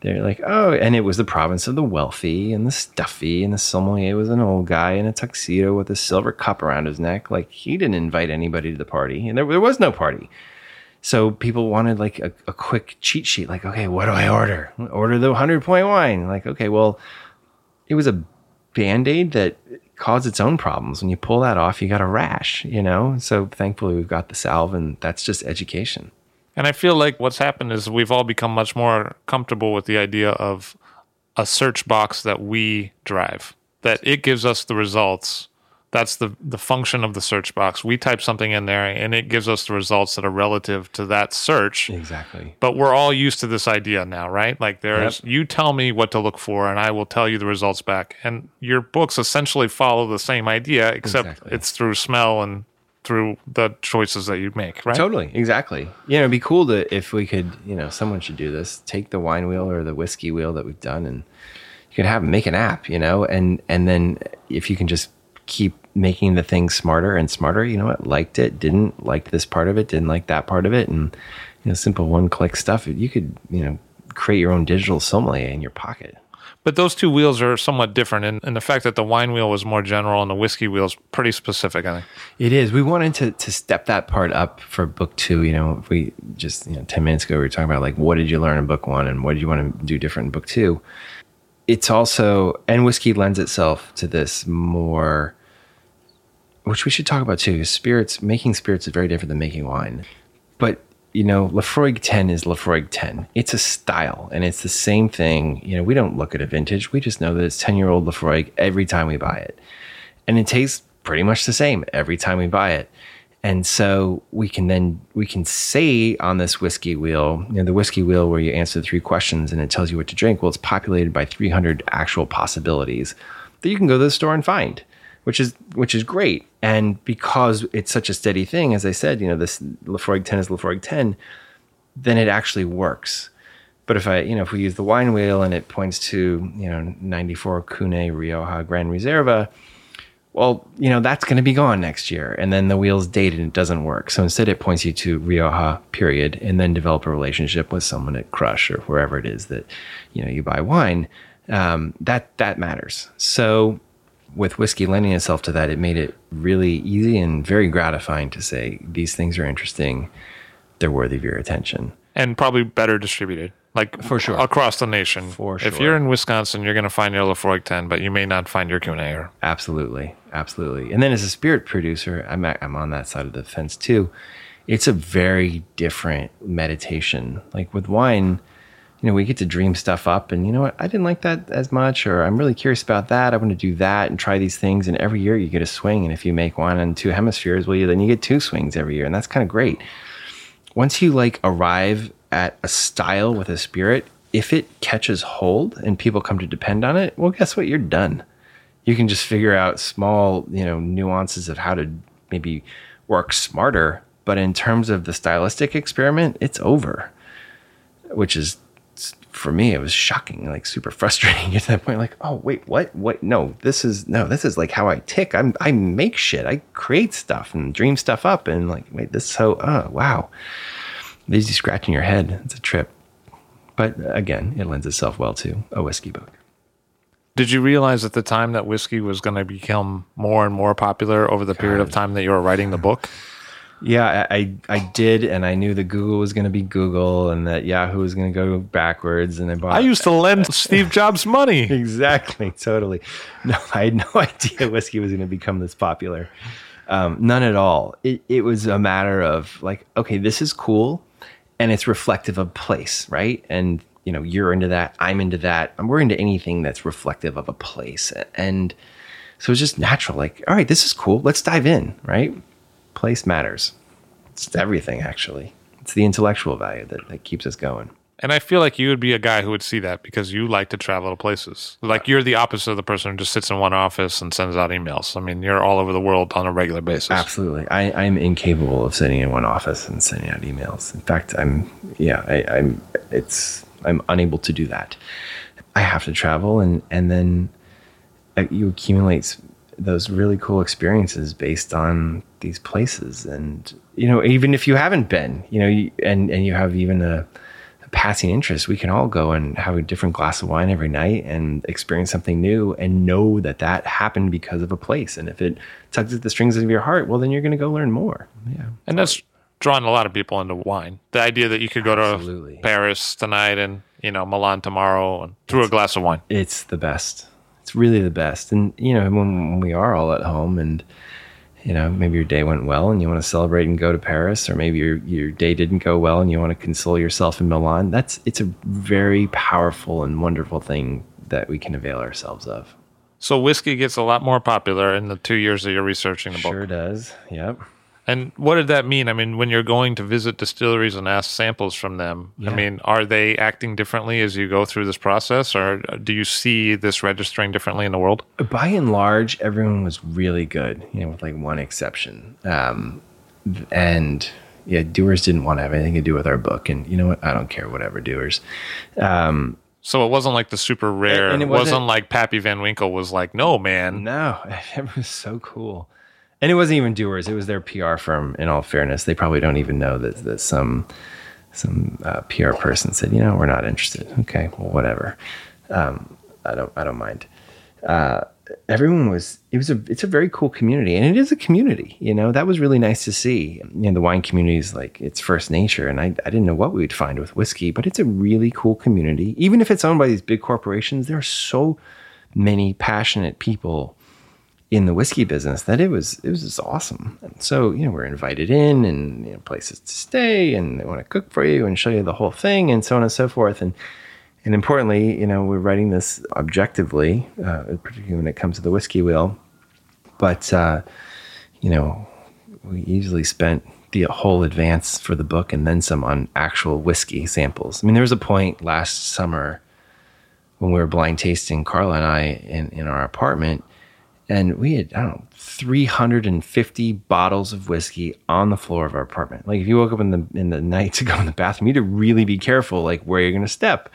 They're like, oh, and it was the province of the wealthy and the stuffy, and the sommelier was an old guy in a tuxedo with a silver cup around his neck. Like, he didn't invite anybody to the party, and there was no party. So people wanted like a quick cheat sheet. Like, okay, what do I order? Order the 100-point wine. Like, okay, well, it was a Band-Aid that caused its own problems. When you pull that off, you got a rash, you know? So thankfully we've got the salve, and that's just education. And I feel like what's happened is we've all become much more comfortable with the idea of a search box that we drive, that it gives us the results. That's the function of the search box. We type something in there, and it gives us the results that are relative to that search. Exactly. But we're all used to this idea now, right? Like, there's you tell me what to look for, and I will tell you the results back. And your books essentially follow the same idea, except it's through smell and through the choices that you make, right? Totally, exactly. You know, it'd be cool to if we could, you know, someone should do this, take the wine wheel or the whiskey wheel that we've done, and you could make an app, you know, and then if you can just keep making the thing smarter and smarter. You know what? Liked it, didn't like this part of it, didn't like that part of it. And, you know, simple one-click stuff. You could, you know, create your own digital sommelier in your pocket. But those two wheels are somewhat different. And the fact that the wine wheel was more general and the whiskey wheel is pretty specific, I think. It is. We wanted to step that part up for book two. You know, if we just, you know, 10 minutes ago, we were talking about, like, what did you learn in book one and what did you want to do different in book two? It's also, and whiskey lends itself to this more, which we should talk about too, is spirits. Making spirits is very different than making wine. But, you know, Laphroaig 10 is Laphroaig 10. It's a style, and it's the same thing. You know, we don't look at a vintage. We just know that it's 10-year-old Laphroaig every time we buy it. And it tastes pretty much the same every time we buy it. And so we can say on this whiskey wheel, you know, the whiskey wheel where you answer 3 questions and it tells you what to drink. Well, it's populated by 300 actual possibilities that you can go to the store and find, which is great. And because it's such a steady thing, as I said, you know, this Laphroaig 10 is Laphroaig 10, then it actually works. But if we use the wine wheel and it points to, you know, 94 Cune, Rioja, Gran Reserva, well, you know, that's going to be gone next year. And then the wheel's dated and it doesn't work. So instead it points you to Rioja, period, and then develop a relationship with someone at Crush or wherever it is that, you know, you buy wine. That matters. So with whiskey lending itself to that, it made it really easy and very gratifying to say, these things are interesting. They're worthy of your attention. And probably better distributed. Like, for sure, across the nation. For sure. If you're in Wisconsin, you're going to find your Laphroaig 10, but you may not find your Cuneo. Absolutely. And then as a spirit producer, I'm on that side of the fence too. It's a very different meditation. Like with wine, you know, we get to dream stuff up, and you know what? I didn't like that as much, or I'm really curious about that. I want to do that and try these things. And every year you get a swing. And if you make wine in 2 hemispheres, well, then you get 2 swings every year. And that's kind of great. Once you like arrive at a style with a spirit, if it catches hold and people come to depend on it, well, guess what? You're done. You can just figure out small, you know, nuances of how to maybe work smarter. But in terms of the stylistic experiment, it's over, which is, for me, it was shocking, like super frustrating at that point. Like, oh, wait, what? No, this is like how I tick. I make shit. I create stuff and dream stuff up, and like, wait, this is wow. These you scratching your head. It's a trip. But again, it lends itself well to a whiskey book. Did you realize at the time that whiskey was going to become more and more popular over the period of time that you were writing the book? Yeah, I did, and I knew that Google was going to be Google, and that Yahoo was going to go backwards. And I used to lend Steve Jobs money. Exactly, totally. No, I had no idea whiskey was going to become this popular. None at all. It was a matter of like, okay, this is cool, and it's reflective of place, right? And you know, you're into that, I'm into that, we're into anything that's reflective of a place, and so it's just natural. Like, all right, this is cool. Let's dive in, right? Place matters. It's everything, actually. It's the intellectual value that keeps us going. And I feel like you would be a guy who would see that, because you like to travel to places. Like, you're the opposite of the person who just sits in one office and sends out emails. I mean, you're all over the world on a regular basis. Absolutely. I'm incapable of sitting in one office and sending out emails. In fact, I'm unable to do that. I have to travel, and then you accumulate those really cool experiences based on these places. And, you know, even if you haven't been, you know, and you have even a passing interest, we can all go and have a different glass of wine every night and experience something new and know that that happened because of a place. And if it tugs at the strings of your heart, well, then you're going to go learn more. Yeah. And that's drawn a lot of people into wine. The idea that you could go to Absolutely. Paris tonight and, you know, Milan tomorrow and through a glass of wine. It's the best. It's really the best. And, you know, when we are all at home and, you know, maybe your day went well and you want to celebrate and go to Paris, or maybe your day didn't go well and you want to console yourself in Milan, it's a very powerful and wonderful thing that we can avail ourselves of. So whiskey gets a lot more popular in the 2 years that you're researching the book. Sure does. Yep. And what did that mean? I mean, when you're going to visit distilleries and ask samples from them, yeah. I mean, are they acting differently as you go through this process, or do you see this registering differently in the world? By and large, everyone was really good, you know, with like one exception. And yeah, doers didn't want to have anything to do with our book. And you know what? I don't care, whatever, doers. So it wasn't like the super rare. And it wasn't like Pappy Van Winkle was like, no, man. No, it was so cool. And it wasn't even doers. It was their PR firm, in all fairness. They probably don't even know that some PR person said, you know, we're not interested. Okay, well, whatever. I don't mind. Everyone was, it's a very cool community. And it is a community, you know. That was really nice to see. You know, the wine community is like its first nature. And I didn't know what we would find with whiskey, but it's a really cool community. Even if it's owned by these big corporations, there are so many passionate people in the whiskey business that it was just awesome. And so, you know, we're invited in, and, you know, places to stay, and they want to cook for you and show you the whole thing, and so on and so forth. And importantly, you know, we're writing this objectively, particularly when it comes to the whiskey wheel. But, you know, we easily spent the whole advance for the book and then some on actual whiskey samples. I mean, there was a point last summer when we were blind tasting, Carla and I, in our apartment, and we had, 350 bottles of whiskey on the floor of our apartment. Like, if you woke up in the night to go in the bathroom, you had to really be careful, like, where you're going to step.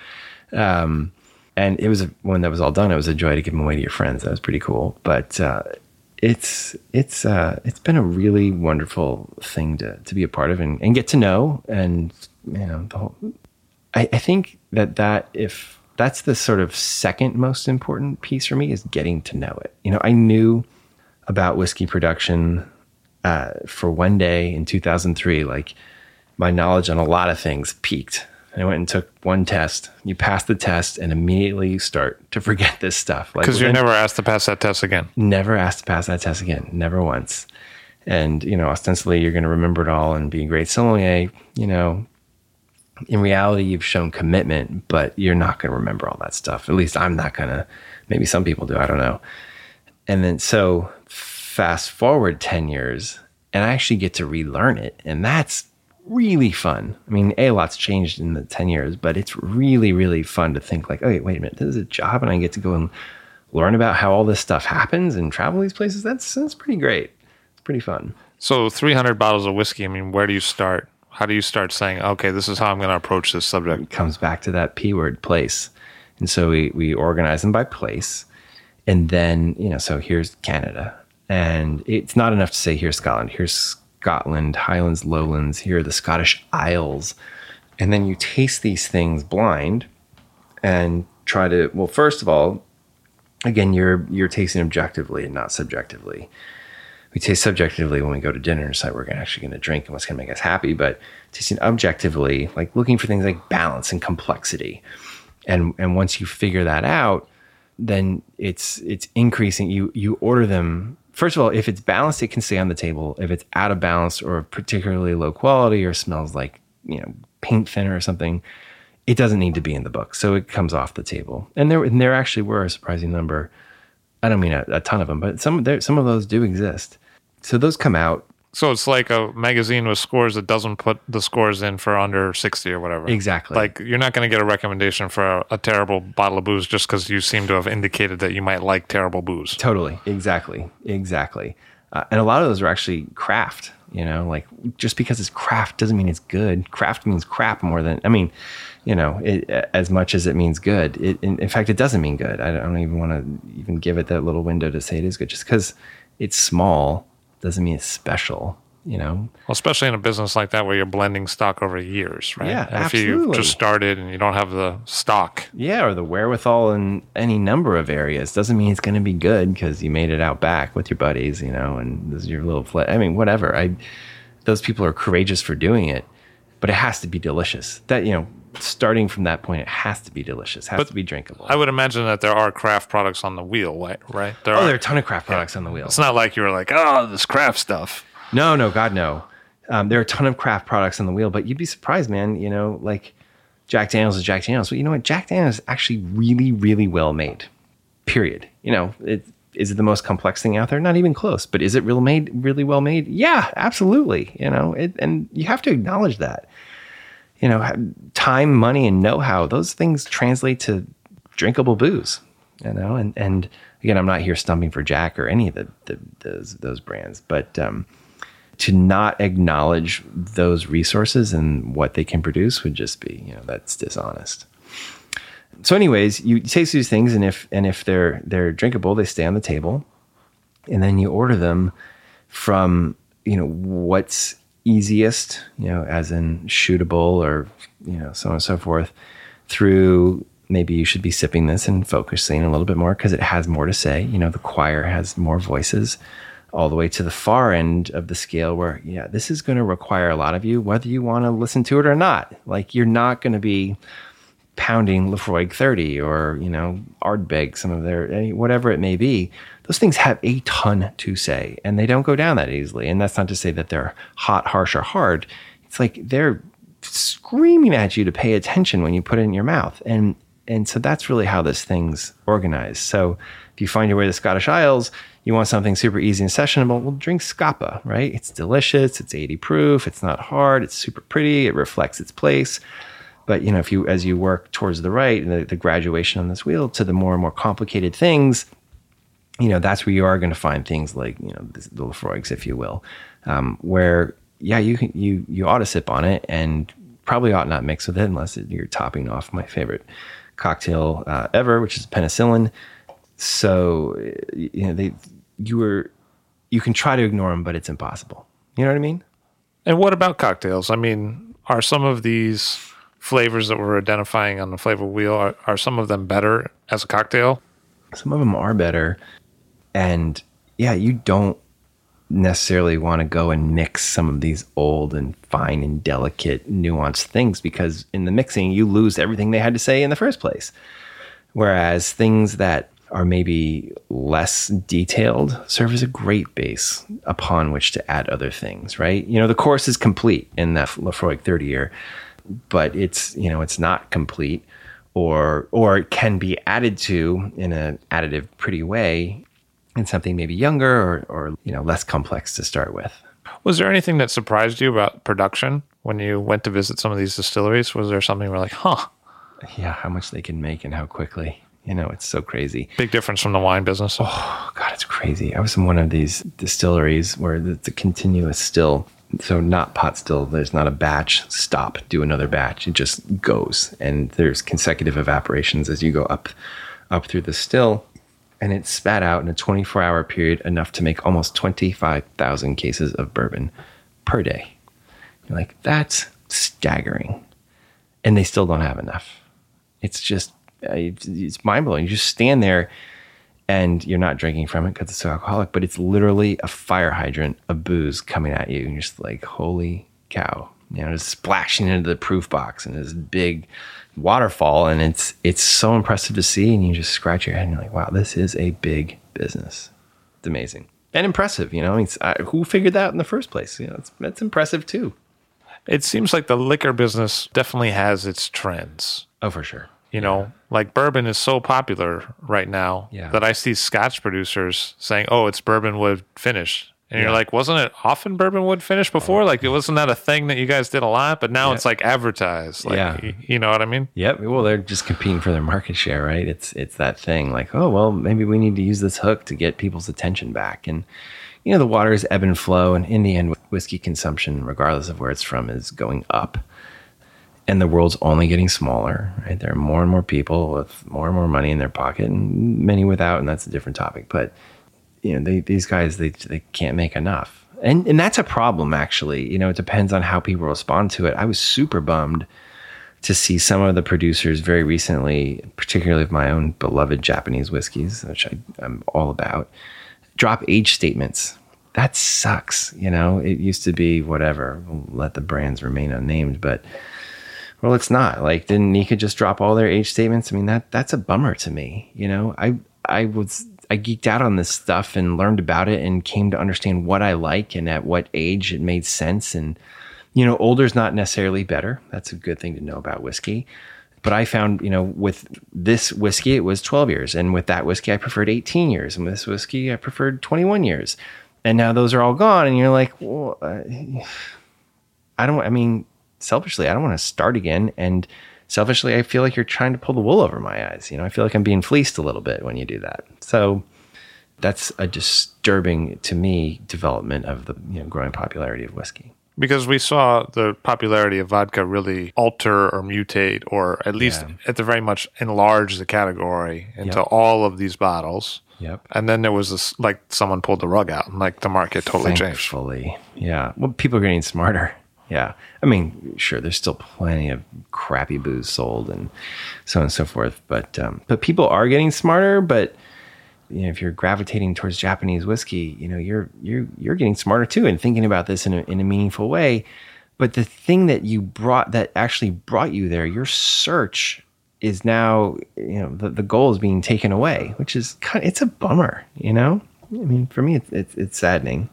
And it was, when that was all done, it was a joy to give them away to your friends. That was pretty cool. But it's been a really wonderful thing to be a part of and get to know. And, you know, I think that if... That's the sort of second most important piece for me, is getting to know it. You know, I knew about whiskey production for one day in 2003. Like, my knowledge on a lot of things peaked. And I went and took one test. You pass the test and immediately you start to forget this stuff. Because you're never asked to pass that test again. Never asked to pass that test again. Never once. And, you know, ostensibly you're going to remember it all and be a great sommelier, you know. In reality, you've shown commitment, but you're not going to remember all that stuff. At least I'm not going to. Maybe some people do. I don't know. And then so fast forward 10 years, and I actually get to relearn it. And that's really fun. I mean, a lot's changed in the 10 years, but it's really, really fun to think like, oh, wait a minute, this is a job, and I get to go and learn about how all this stuff happens and travel these places. That's pretty great. It's pretty fun. So 300 bottles of whiskey. I mean, where do you start? How do you start saying, okay, this is how I'm going to approach this subject? It comes back to that P word, place. And so we organize them by place. And then, you know, so here's Canada. And it's not enough to say here's Scotland, Highlands, Lowlands, here are the Scottish Isles. And then you taste these things blind and try to, well, first of all, again, you're tasting objectively and not subjectively. We taste subjectively when we go to dinner and decide we're actually going to drink and what's going to make us happy. But tasting objectively, like looking for things like balance and complexity, and once you figure that out, then it's increasing. You order them. First of all, if it's balanced, it can stay on the table. If it's out of balance or particularly low quality or smells like, you know, paint thinner or something, it doesn't need to be in the book, so it comes off the table. And there actually were a surprising number. I don't mean a ton of them, but some of those do exist. So those come out. So it's like a magazine with scores that doesn't put the scores in for under 60 or whatever. Exactly. Like, you're not going to get a recommendation for a terrible bottle of booze just because you seem to have indicated that you might like terrible booze. Totally. Exactly. And a lot of those are actually craft, you know, like just because it's craft doesn't mean it's good. Craft means crap more than, I mean, you know, it, as much as it means good. It, in fact, it doesn't mean good. I don't even want to even give it that little window to say it is good. Just because it's small doesn't mean it's special, you know? Well, especially in a business like that where you're blending stock over years, right? Yeah, and absolutely. If you just started and you don't have the stock. Yeah, or the wherewithal in any number of areas doesn't mean it's going to be good because you made it out back with your buddies, you know, and this is your little I mean, whatever. Those people are courageous for doing it, but it has to be delicious. That, you know, starting from that point, it has to be delicious, has to be drinkable. I would imagine that there are craft products on the wheel, right? There are a ton of craft products on the wheel. It's not like you're like, oh, this craft stuff. No, God, no. There are a ton of craft products on the wheel, but you'd be surprised, man. You know, like Jack Daniels is Jack Daniels. But you know what? Jack Daniels is actually really, really well made, period. You know, is it the most complex thing out there? Not even close. But is it really well made? Yeah, absolutely. You know, and you have to acknowledge that. You know, time, money, and know-how, those things translate to drinkable booze, you know, and again, I'm not here stumping for Jack or any of those brands, but to not acknowledge those resources and what they can produce would just be, you know, that's dishonest. So anyways, you taste these things, and if they're drinkable, they stay on the table, and then you order them from, you know, what's easiest, you know, as in shootable or, you know, so on and so forth, through maybe you should be sipping this and focusing a little bit more because it has more to say. You know, the choir has more voices, all the way to the far end of the scale where, yeah, this is going to require a lot of you, whether you want to listen to it or not. Like, you're not going to be pounding Laphroaig 30 or, you know, Ardbeg, some of their, whatever it may be. Those things have a ton to say, and they don't go down that easily. And that's not to say that they're hot, harsh, or hard. It's like they're screaming at you to pay attention when you put it in your mouth. And so that's really how this thing's organized. So if you find your way to Scottish Isles, you want something super easy and sessionable, well, drink Scapa, right? It's delicious. It's 80 proof. It's not hard. It's super pretty. It reflects its place. But, you know, if you, as you work towards the right, and the graduation on this wheel to the more and more complicated things, you know, that's where you are going to find things like, you know, the Laphroaigs, if you will, where, yeah, you ought to sip on it and probably ought not mix with it unless you're topping off my favorite cocktail ever, which is penicillin. So, you know, you can try to ignore them, but it's impossible. You know what I mean? And what about cocktails? I mean, are some of these flavors that we're identifying on the flavor wheel, are some of them better as a cocktail? Some of them are better. And yeah, you don't necessarily want to go and mix some of these old and fine and delicate nuanced things, because in the mixing, you lose everything they had to say in the first place. Whereas things that are maybe less detailed serve as a great base upon which to add other things, right? You know, the course is complete in that Laphroaig 30 year, but it's, you know, it's not complete, or it can be added to in an additive pretty way, and something maybe younger or you know, less complex to start with. Was there anything that surprised you about production when you went to visit some of these distilleries? Was there something where like, huh? Yeah, how much they can make and how quickly. You know, it's so crazy. Big difference from the wine business. Oh, God, it's crazy. I was in one of these distilleries where it's a continuous still. So not pot still. There's not a batch, stop, do another batch. It just goes. And there's consecutive evaporations as you go up through the still. And it spat out in a 24-hour period enough to make almost 25,000 cases of bourbon per day. You're like, that's staggering. And they still don't have enough. It's just, it's mind-blowing. You just stand there and you're not drinking from it because it's so alcoholic, but it's literally a fire hydrant of booze coming at you. And you're just like, holy cow. You know, just splashing into the proof box and this big waterfall, and it's so impressive to see, and you just scratch your head and you're like, wow, this is a big business. It's amazing and impressive. You know, who figured that out in the first place? You know, that's impressive too. It seems like the liquor business definitely has its trends. Oh, for sure. You know, like bourbon is so popular right now that I see Scotch producers saying, oh, it's bourbon wood finish. And you're like, wasn't it often bourbon wood finish before? Like, wasn't that a thing that you guys did a lot? But now it's like advertised. Like, you know what I mean? Yep. Well, they're just competing for their market share, right? It's that thing like, oh, well, maybe we need to use this hook to get people's attention back. And, you know, the waters ebb and flow. And in the end, whiskey consumption, regardless of where it's from, is going up. And the world's only getting smaller, right? There are more and more people with more and more money in their pocket and many without. And that's a different topic. But you know, these guys, they can't make enough. And that's a problem, actually. You know, it depends on how people respond to it. I was super bummed to see some of the producers very recently, particularly of my own beloved Japanese whiskeys, which I'm all about, drop age statements. That sucks. You know, it used to be whatever, we'll let the brands remain unnamed, but well, it's not. Like, didn't Nika just drop all their age statements? I mean, that's a bummer to me. You know, I geeked out on this stuff and learned about it and came to understand what I like and at what age it made sense. And, you know, older is not necessarily better. That's a good thing to know about whiskey. But I found, you know, with this whiskey, it was 12 years. And with that whiskey, I preferred 18 years. And with this whiskey, I preferred 21 years. And now those are all gone. And you're like, well, selfishly, I don't want to start again. And selfishly, I feel like you're trying to pull the wool over my eyes. You know, I feel like I'm being fleeced a little bit when you do that. So that's a disturbing, to me, development of the growing popularity of whiskey. Because we saw the popularity of vodka really alter or mutate, or at least at the very much enlarge the category into all of these bottles. Yep. And then there was this, like, someone pulled the rug out and, like, the market totally changed. Yeah. Well, people are getting smarter. Yeah. I mean, sure, there's still plenty of crappy booze sold and so on and so forth. But people are getting smarter. But, you know, if you're gravitating towards Japanese whiskey, you know, you're getting smarter too and thinking about this in a meaningful way. But the thing that you brought, that actually brought you there, your search is now, you know, the goal is being taken away, which is kind of, it's a bummer, you know? I mean, for me, it's saddening.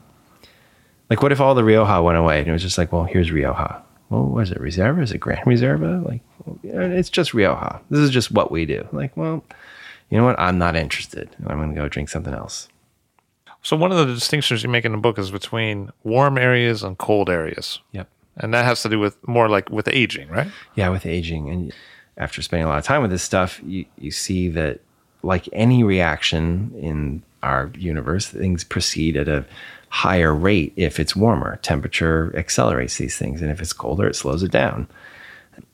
Like, what if all the Rioja went away and it was just like, well, here's Rioja. Well, was it Reserva? Is it Gran Reserva? Like, well, it's just Rioja. This is just what we do. Like, well, you know what? I'm not interested. I'm going to go drink something else. So one of the distinctions you make in the book is between warm areas and cold areas. Yep. And that has to do with more like with aging, right? Yeah, with aging. And after spending a lot of time with this stuff, you see that, like any reaction in our universe, things proceed at a higher rate if it's warmer. Temperature accelerates these things, and if it's colder, it slows it down.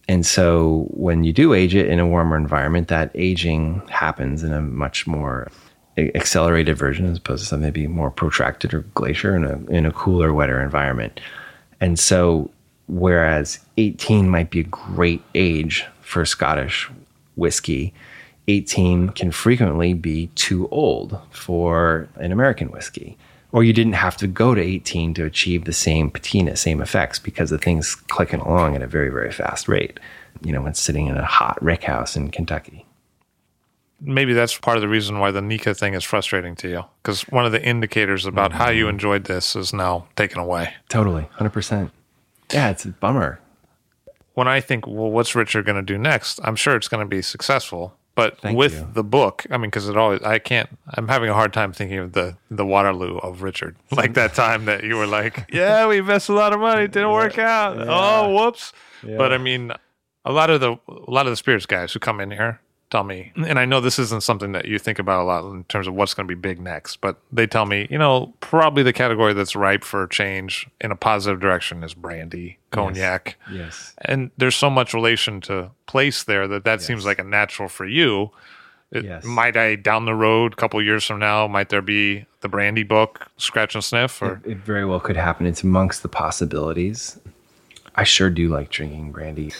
And so when you do age it in a warmer environment, that aging happens in a much more accelerated version as opposed to something maybe more protracted or glacier in a cooler, wetter environment. And so whereas 18 might be a great age for Scottish whiskey, 18 can frequently be too old for an American whiskey. Or you didn't have to go to 18 to achieve the same patina, same effects, because the thing's clicking along at a very, very fast rate. You know, when sitting in a hot rickhouse in Kentucky. Maybe that's part of the reason why the Nika thing is frustrating to you, because one of the indicators about how you enjoyed this is now taken away. Totally, 100%. Yeah, it's a bummer. When I think, well, what's Richard going to do next? I'm sure it's going to be successful. But the book, I mean, because it always, I'm having a hard time thinking of the Waterloo of Richard. Like that time that you were like, yeah, we invested a lot of money, it didn't work out. Yeah. Oh, whoops. Yeah. But I mean, a lot of the spirits guys who come in here tell me, and I know this isn't something that you think about a lot in terms of what's going to be big next, but they tell me, you know, probably the category that's ripe for change in a positive direction is brandy, cognac. Yes. And there's so much relation to place there that seems like a natural for you. Might I, down the road, a couple of years from now, might there be the brandy book, Scratch and Sniff? Or It very well could happen. It's amongst the possibilities. I sure do like drinking brandy.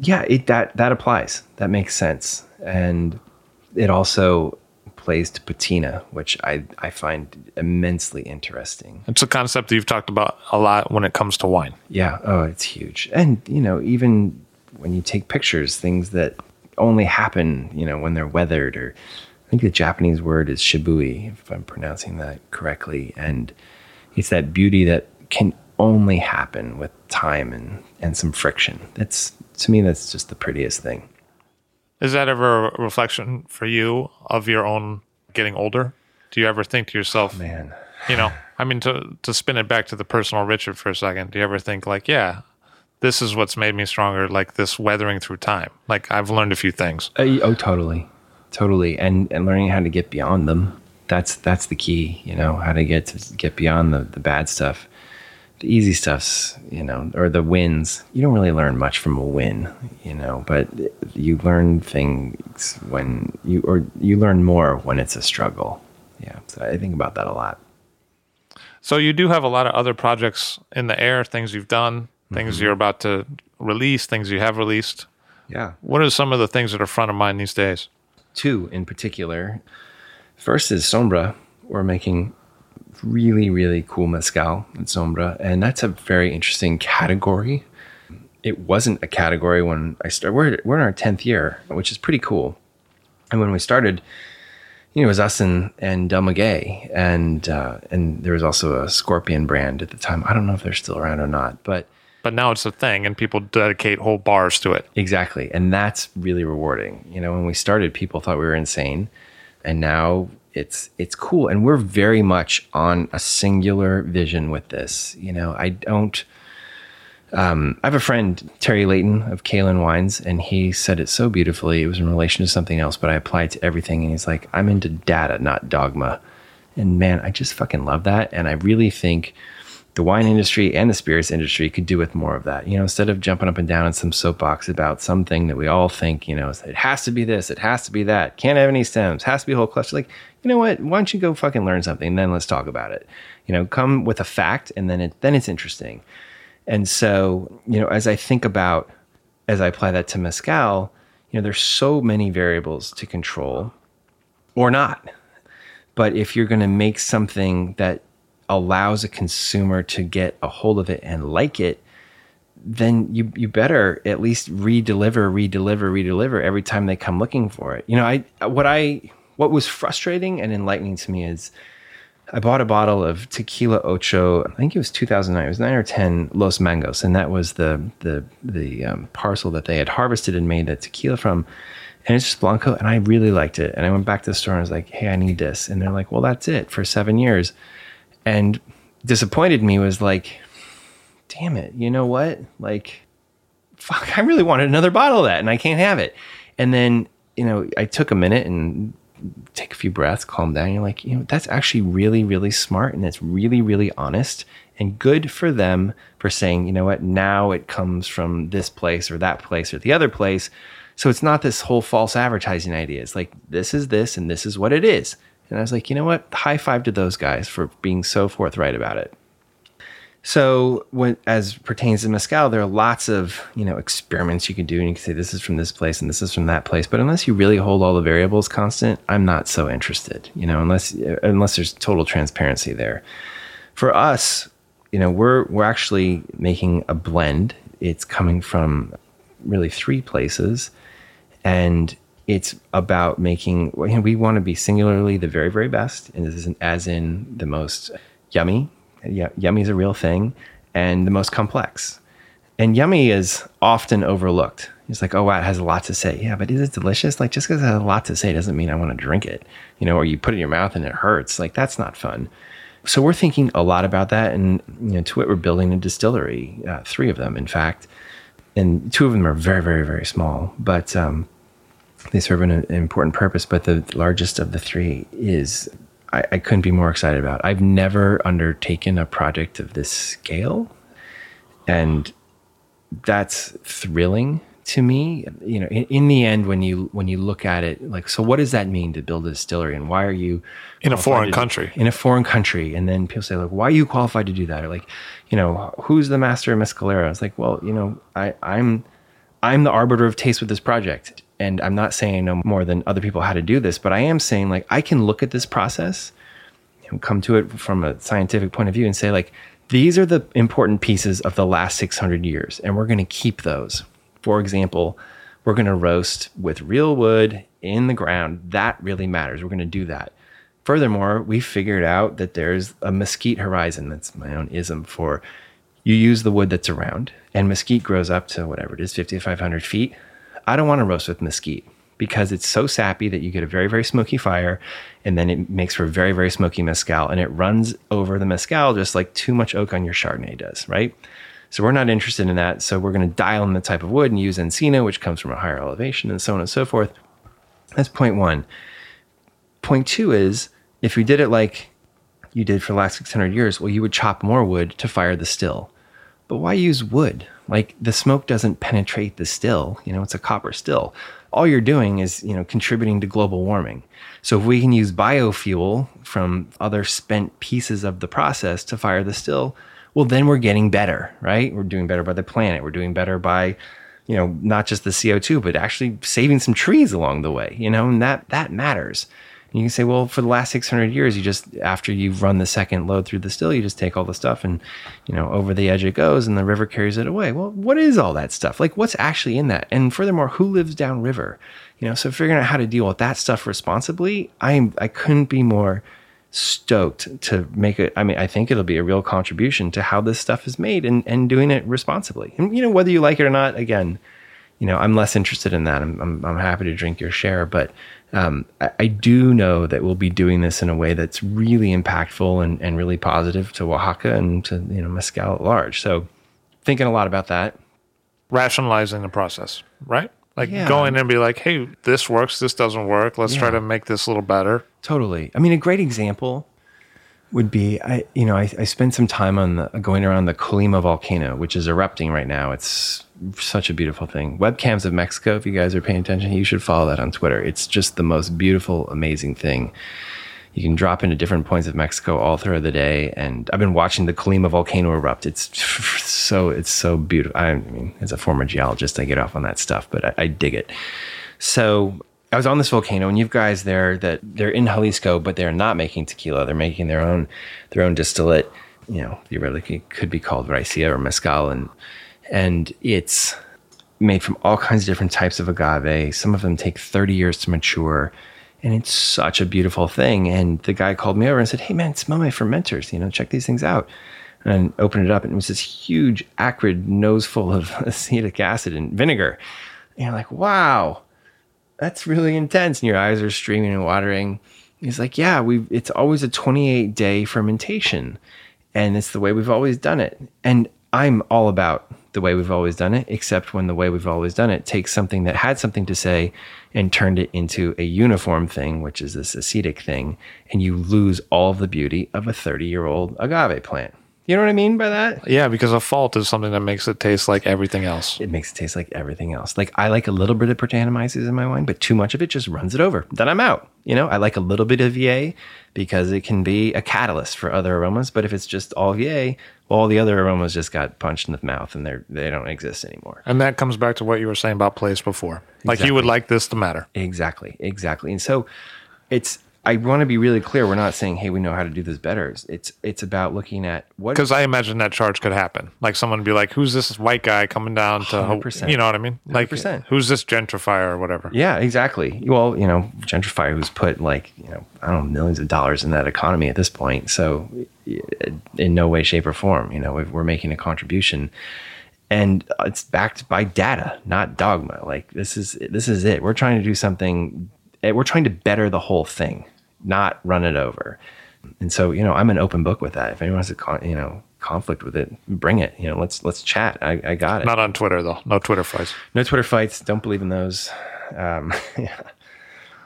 Yeah, that applies. That makes sense. And it also plays to patina, which I find immensely interesting. It's a concept that you've talked about a lot when it comes to wine. Yeah. Oh, it's huge. And, you know, even when you take pictures, things that only happen, you know, when they're weathered, or I think the Japanese word is shibui, if I'm pronouncing that correctly. And it's that beauty that can only happen with time and some friction. To me, that's just the prettiest thing. Is that ever a reflection for you of your own getting older? Do you ever think to yourself, man, you know, I mean, to spin it back to the personal Richard for a second, do you ever think like, yeah, this is what's made me stronger, like this weathering through time? Like, I've learned a few things. Oh, totally. Totally. And learning how to get beyond them. That's the key, you know, how to get beyond the bad stuff. The easy stuff's, you know, or the wins. You don't really learn much from a win, you know, but you learn things when you learn more when it's a struggle. Yeah. So I think about that a lot. So you do have a lot of other projects in the air, things you've done, things you're about to release, things you have released. Yeah. What are some of the things that are front of mind these days? Two in particular. First is Sombra. We're making really, really cool mezcal at Sombra, and that's a very interesting category. It wasn't a category when I started. We're in our 10th year, which is pretty cool. And when we started, you know, it was us and Del Maguey, and there was also a Scorpion brand at the time. I don't know if they're still around or not, but now it's a thing, and people dedicate whole bars to it. Exactly, and that's really rewarding. You know, when we started, people thought we were insane, and now it's cool, and we're very much on a singular vision with this. You know, I have a friend, Terry Layton of Kalen Wines, and he said it so beautifully. It was in relation to something else, but I applied to everything, and he's like, I'm into data, not dogma. And man, I just fucking love that. And I really think the wine industry and the spirits industry could do with more of that. You know, instead of jumping up and down in some soapbox about something that we all think, you know, it has to be this, it has to be that, can't have any stems, has to be a whole cluster. Like, you know what? Why don't you go fucking learn something, and then let's talk about it. You know, come with a fact, and then it's interesting. And so, you know, as I apply that to mezcal, you know, there's so many variables to control or not. But if you're going to make something that allows a consumer to get a hold of it and like it, then you better at least redeliver every time they come looking for it. You know, what was frustrating and enlightening to me is I bought a bottle of Tequila Ocho, I think it was 2009, it was 9 or 10 Los Mangos, and that was the parcel that they had harvested and made the tequila from. And it's just Blanco, and I really liked it. And I went back to the store and I was like, hey, I need this. And they're like, well, that's it for 7 years. And disappointed me was like, damn it, you know what? Like, fuck, I really wanted another bottle of that and I can't have it. And then, you know, I took a minute and take a few breaths, calm down. You're like, you know, that's actually really, really smart. And it's really, really honest and good for them for saying, you know what, now it comes from this place or that place or the other place. So it's not this whole false advertising idea. It's like, this is this and this is what it is. And I was like, you know what? High five to those guys for being so forthright about it. So as pertains to mezcal, there are lots of, you know, experiments you can do, and you can say this is from this place and this is from that place. But unless you really hold all the variables constant, I'm not so interested, you know, unless there's total transparency there. For us, you know, we're actually making a blend. It's coming from really 3 places, and it's about making, you know, we want to be singularly the very, very best, and this isn't as in the most yummy. Yeah, yummy is a real thing, and the most complex. And yummy is often overlooked. It's like, oh, wow, it has a lot to say. Yeah, but is it delicious? Like, just because it has a lot to say doesn't mean I want to drink it, you know, or you put it in your mouth and it hurts. Like, that's not fun. So we're thinking a lot about that. And, you know, to it, we're building a distillery, 3 of them, in fact. And 2 of them are very, very, very small, but they serve an important purpose. But the largest of the 3 is, I couldn't be more excited about. I've never undertaken a project of this scale, and that's thrilling to me. You know, in the end, when you look at it, like, so what does that mean to build a distillery, and why are you in a foreign country? In a foreign country, and then people say, like, why are you qualified to do that? Or like, you know, who's the master of Mescalero? It's like, well, you know, I'm the arbiter of taste with this project. And I'm not saying I know more than other people how to do this, but I am saying, like, I can look at this process and come to it from a scientific point of view and say, like, these are the important pieces of the last 600 years, and we're going to keep those. For example, we're going to roast with real wood in the ground. That really matters. We're going to do that. Furthermore, we figured out that there's a mesquite horizon. That's my own ism for you use the wood that's around, and mesquite grows up to whatever it is, 50 to 500 feet. I don't want to roast with mesquite. because it's so sappy that you get a very, very smoky fire, and then it makes for a very, very smoky mezcal, and it runs over the mezcal just like too much oak on your Chardonnay does, right? So we're not interested in that. So we're going to dial in the type of wood and use Encina, which comes from a higher elevation, and so on and so forth. That's point one. Point two is, if we did it like you did for the last 600 years, well, you would chop more wood to fire the still. But why use wood? Like, the smoke doesn't penetrate the still. You know, it's a copper still. All you're doing is, you know, contributing to global warming. So if we can use biofuel from other spent pieces of the process to fire the still, well, then we're getting better, right? We're doing better by the planet. We're doing better by, you know, not just the CO2, but actually saving some trees along the way, you know, and that matters. And you can say, well, for the last 600 years, you just, after you've run the second load through the still, you just take all the stuff and, you know, over the edge it goes and the river carries it away. Well, what is all that stuff? Like, what's actually in that? And furthermore, who lives downriver? You know, so figuring out how to deal with that stuff responsibly, I couldn't be more stoked to make it. I mean, I think it'll be a real contribution to how this stuff is made and doing it responsibly. And, you know, whether you like it or not, again, you know, I'm less interested in that. I'm happy to drink your share, but I do know that we'll be doing this in a way that's really impactful and really positive to Oaxaca and to, you know, mezcal at large. So thinking a lot about that. Rationalizing the process, right? Like, yeah, go in and be like, hey, this works, this doesn't work. Let's try to make this a little better. Totally. I mean, a great example would be, I spent some time on going around the Colima volcano, which is erupting right now. It's such a beautiful thing. Webcams of Mexico, if you guys are paying attention, you should follow that on Twitter. It's just the most beautiful, amazing thing. You can drop into different points of Mexico all through the day. And I've been watching the Colima volcano erupt. It's so beautiful. I mean, as a former geologist, I get off on that stuff, but I dig it. So I was on this volcano, and you've guys there that they're in Jalisco, but they're not making tequila. They're making their own distillate, you know, theoretically could be called raicilla or mezcal. And it's made from all kinds of different types of agave. Some of them take 30 years to mature. And it's such a beautiful thing. And the guy called me over and said, hey, man, smell my fermenters. You know, check these things out. And opened it up, and it was this huge, acrid nose full of acetic acid and vinegar. And you're like, wow, that's really intense. And your eyes are streaming and watering. And he's like, yeah, it's always a 28-day fermentation. And it's the way we've always done it. And I'm all about the way we've always done it, except when the way we've always done it takes something that had something to say and turned it into a uniform thing, which is this acetic thing, and you lose all of the beauty of a 30-year-old agave plant. You know what I mean by that? Yeah, because a fault is something that makes it taste like everything else. It makes it taste like everything else. Like, I like a little bit of Brettanomyces in my wine, but too much of it just runs it over. Then I'm out. You know, I like a little bit of Viognier because it can be a catalyst for other aromas. But if it's just all Viognier, well, all the other aromas just got punched in the mouth and they don't exist anymore. And that comes back to what you were saying about place before. Like, exactly. You would like this to matter. Exactly. And so I want to be really clear. We're not saying, hey, we know how to do this better. It's about looking at what... Because I imagine that charge could happen. Like, someone would be like, who's this white guy coming down to... 100%. You know what I mean? Like, 100%. Who's this gentrifier or whatever? Yeah, exactly. Well, you know, gentrifier who's put, like, you know, I don't know, millions of dollars in that economy at this point. So in no way, shape, or form, you know, we're making a contribution. And it's backed by data, not dogma. Like, this is it. We're trying to do something... We're trying to better the whole thing, not run it over. And so, you know, I'm an open book with that. If anyone has a conflict with it, bring it. You know, let's chat. I got it. Not on Twitter, though. No Twitter fights. No Twitter fights. Don't believe in those. Yeah.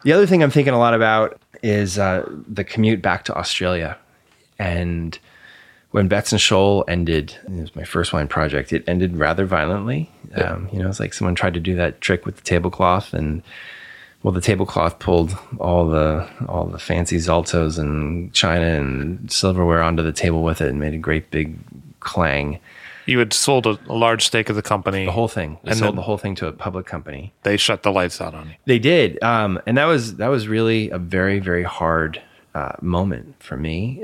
The other thing I'm thinking a lot about is the commute back to Australia. And when Betts and Scholl ended, it was my first wine project, it ended rather violently. Yeah. You know, it's like someone tried to do that trick with the tablecloth and... Well, the tablecloth pulled all the fancy Zaltos and china and silverware onto the table with it and made a great big clang. You had sold a large stake of the company. The whole thing. And sold the whole thing to a public company. They shut the lights out on you. They did. And that was really a very, very hard moment for me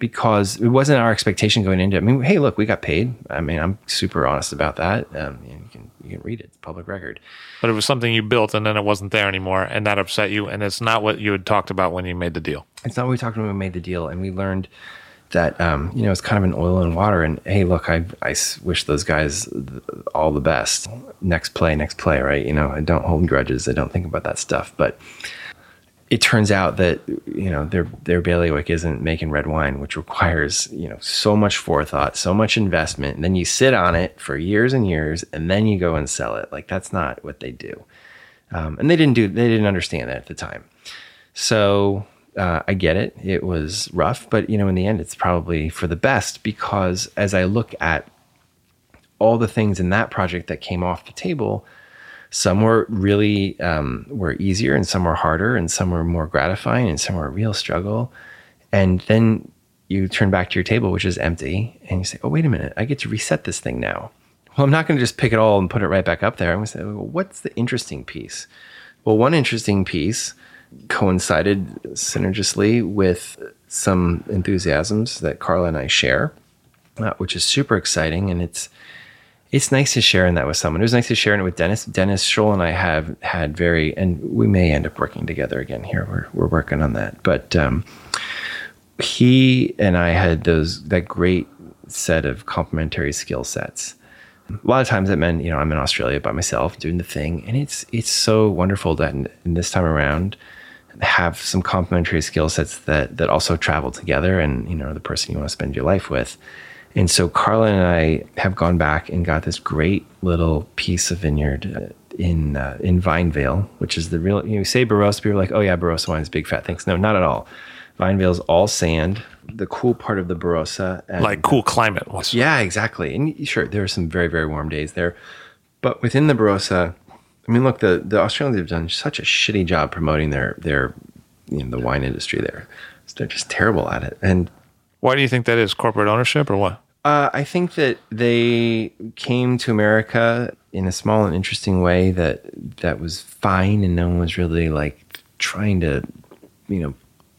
because it wasn't our expectation going into it. I mean, hey, look, we got paid. I mean, I'm super honest about that. You can read it. It's public record. But it was something you built, and then it wasn't there anymore, and that upset you, and it's not what you had talked about when you made the deal. It's not what we talked about when we made the deal, and we learned that, you know, it's kind of an oil and water. And hey, look, I wish those guys all the best. Next play, right? You know, I don't hold grudges. I don't think about that stuff. But it turns out that, you know, their bailiwick isn't making red wine, which requires, you know, so much forethought, so much investment. And then you sit on it for years and years, and then you go and sell it. Like, that's not what they do. And they didn't understand that at the time. So I get it. It was rough, but, you know, in the end, it's probably for the best, because as I look at all the things in that project that came off the table, some were really were easier, and some were harder, and some were more gratifying, and some were a real struggle. And then you turn back to your table, which is empty, and you say, oh, wait a minute, I get to reset this thing now. Well, I'm not going to just pick it all and put it right back up there. I'm going to say, well, what's the interesting piece? Well, one interesting piece coincided synergistically with some enthusiasms that Carla and I share, which is super exciting. And it's nice to share in that with someone. It was nice to share it with Dennis. Dennis Scholl and I have had and we may end up working together again here. We're working on that. But he and I had that great set of complementary skill sets. A lot of times that meant, you know, I'm in Australia by myself doing the thing. And it's so wonderful that in this time around, have some complementary skill sets that also travel together, and, you know, the person you want to spend your life with. And so Carla and I have gone back and got this great little piece of vineyard in Vine Vale, which is the real, you know, say Barossa, people are like, oh yeah, Barossa wine is big fat things. No, not at all. Vine Vale is all sand. The cool part of the Barossa. Like cool climate. Also. Yeah, exactly. And sure, there are some very, very warm days there. But within the Barossa, I mean, look, the Australians have done such a shitty job promoting their you know, the wine industry there. So they're just terrible at it. And why do you think that is? Corporate ownership or what? I think that they came to America in a small and interesting way that was fine, and no one was really like trying to, you know,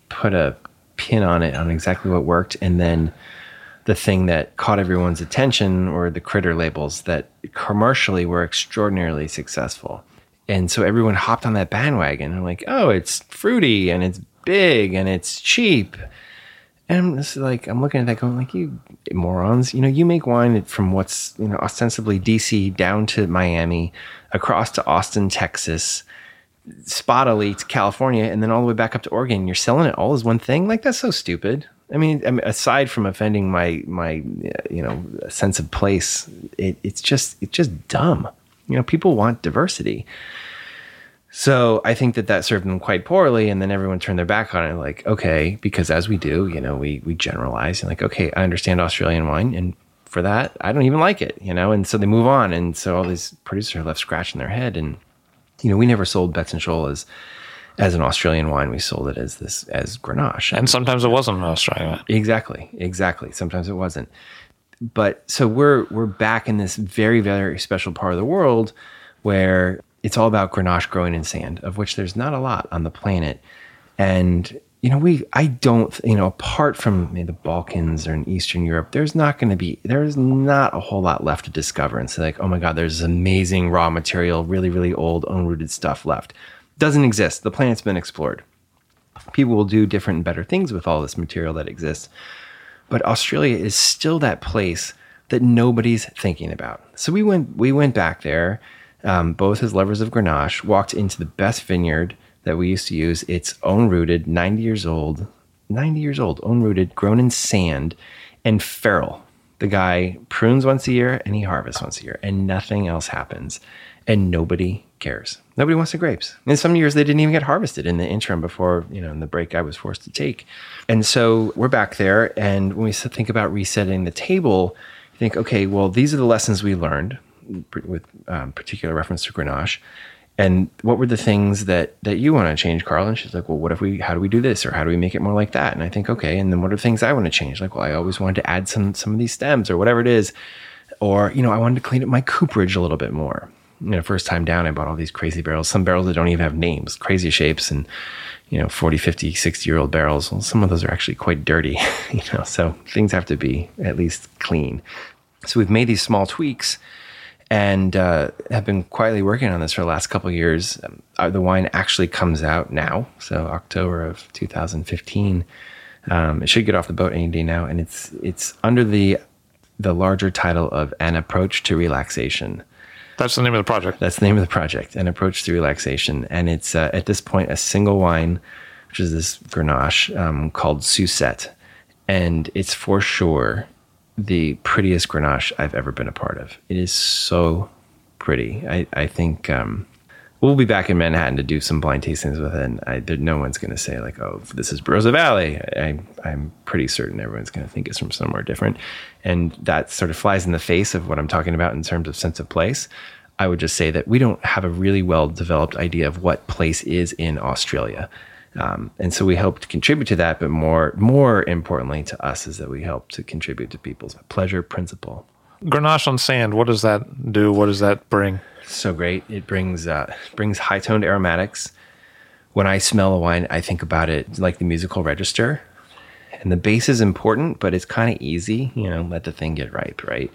put a pin on it on exactly what worked. And then the thing that caught everyone's attention were the critter labels that commercially were extraordinarily successful. And so everyone hopped on that bandwagon and like, oh, it's fruity and it's big and it's cheap. And this is like, I'm looking at that going like, you morons, you know, you make wine from what's, you know, ostensibly DC down to Miami, across to Austin, Texas, spottily to California, and then all the way back up to Oregon. You're selling it all as one thing. Like, that's so stupid. I mean, aside from offending my you know, sense of place, it's just dumb. You know, people want diversity. So I think that served them quite poorly, and then everyone turned their back on it, like, okay, because as we do, you know, we generalize, and like, okay, I understand Australian wine, and for that, I don't even like it, you know, and so they move on, and so all these producers are left scratching their head, and, you know, we never sold Betts & Scholl as an Australian wine, we sold it as Grenache. And sometimes it wasn't an Australian wine. Exactly. Sometimes it wasn't. But so we're back in this very, very special part of the world where it's all about Grenache growing in sand, of which there's not a lot on the planet. And, you know, I don't, you know, apart from the Balkans or in Eastern Europe, there's not a whole lot left to discover. And so like, oh my God, there's amazing raw material, really, really old, unrooted stuff left. Doesn't exist. The planet's been explored. People will do different and better things with all this material that exists. But Australia is still that place that nobody's thinking about. So we went back there. Both as lovers of Grenache, walked into the best vineyard that we used to use. It's own-rooted, 90 years old, own-rooted, grown in sand and feral. The guy prunes once a year and he harvests once a year, and nothing else happens. And nobody cares. Nobody wants the grapes. In some years, they didn't even get harvested in the interim before, you know, in the break I was forced to take. And so we're back there. And when we think about resetting the table, you think, okay, well, these are the lessons we learned, with particular reference to Grenache, and what were the things that you want to change, Carla? And she's like, well, how do we do this, or how do we make it more like that? And I think, okay, and then what are the things I want to change? Like, well, I always wanted to add some of these stems or whatever it is, or, you know, I wanted to clean up my cooperage a little bit more. You know, first time down, I bought all these crazy barrels, some barrels that don't even have names, crazy shapes, and, you know, 40, 50, 60-year-old barrels. Well, some of those are actually quite dirty, you know, so things have to be at least clean. So we've made these small tweaks, and have been quietly working on this for the last couple of years. The wine actually comes out now, so October of 2015. It should get off the boat any day now, and it's under the larger title of An Approach to Relaxation. That's the name of the project. That's the name of the project, An Approach to Relaxation. And it's, at this point, a single wine, which is this Grenache called Suzette. And it's for sure the prettiest Grenache I've ever been a part of. It is so pretty. I think we'll be back in Manhattan to do some blind tastings with it. And no one's going to say, like, oh, this is Barossa Valley. I'm pretty certain everyone's going to think it's from somewhere different. And that sort of flies in the face of what I'm talking about in terms of sense of place. I would just say that we don't have a really well-developed idea of what place is in Australia. And so we help to contribute to that, but more importantly to us is that we help to contribute to people's pleasure principle. Grenache on sand, what does that do? What does that bring? So great. It brings high-toned aromatics. When I smell a wine, I think about it like the musical register. And the base is important, but it's kind of easy. You know, let the thing get ripe, right?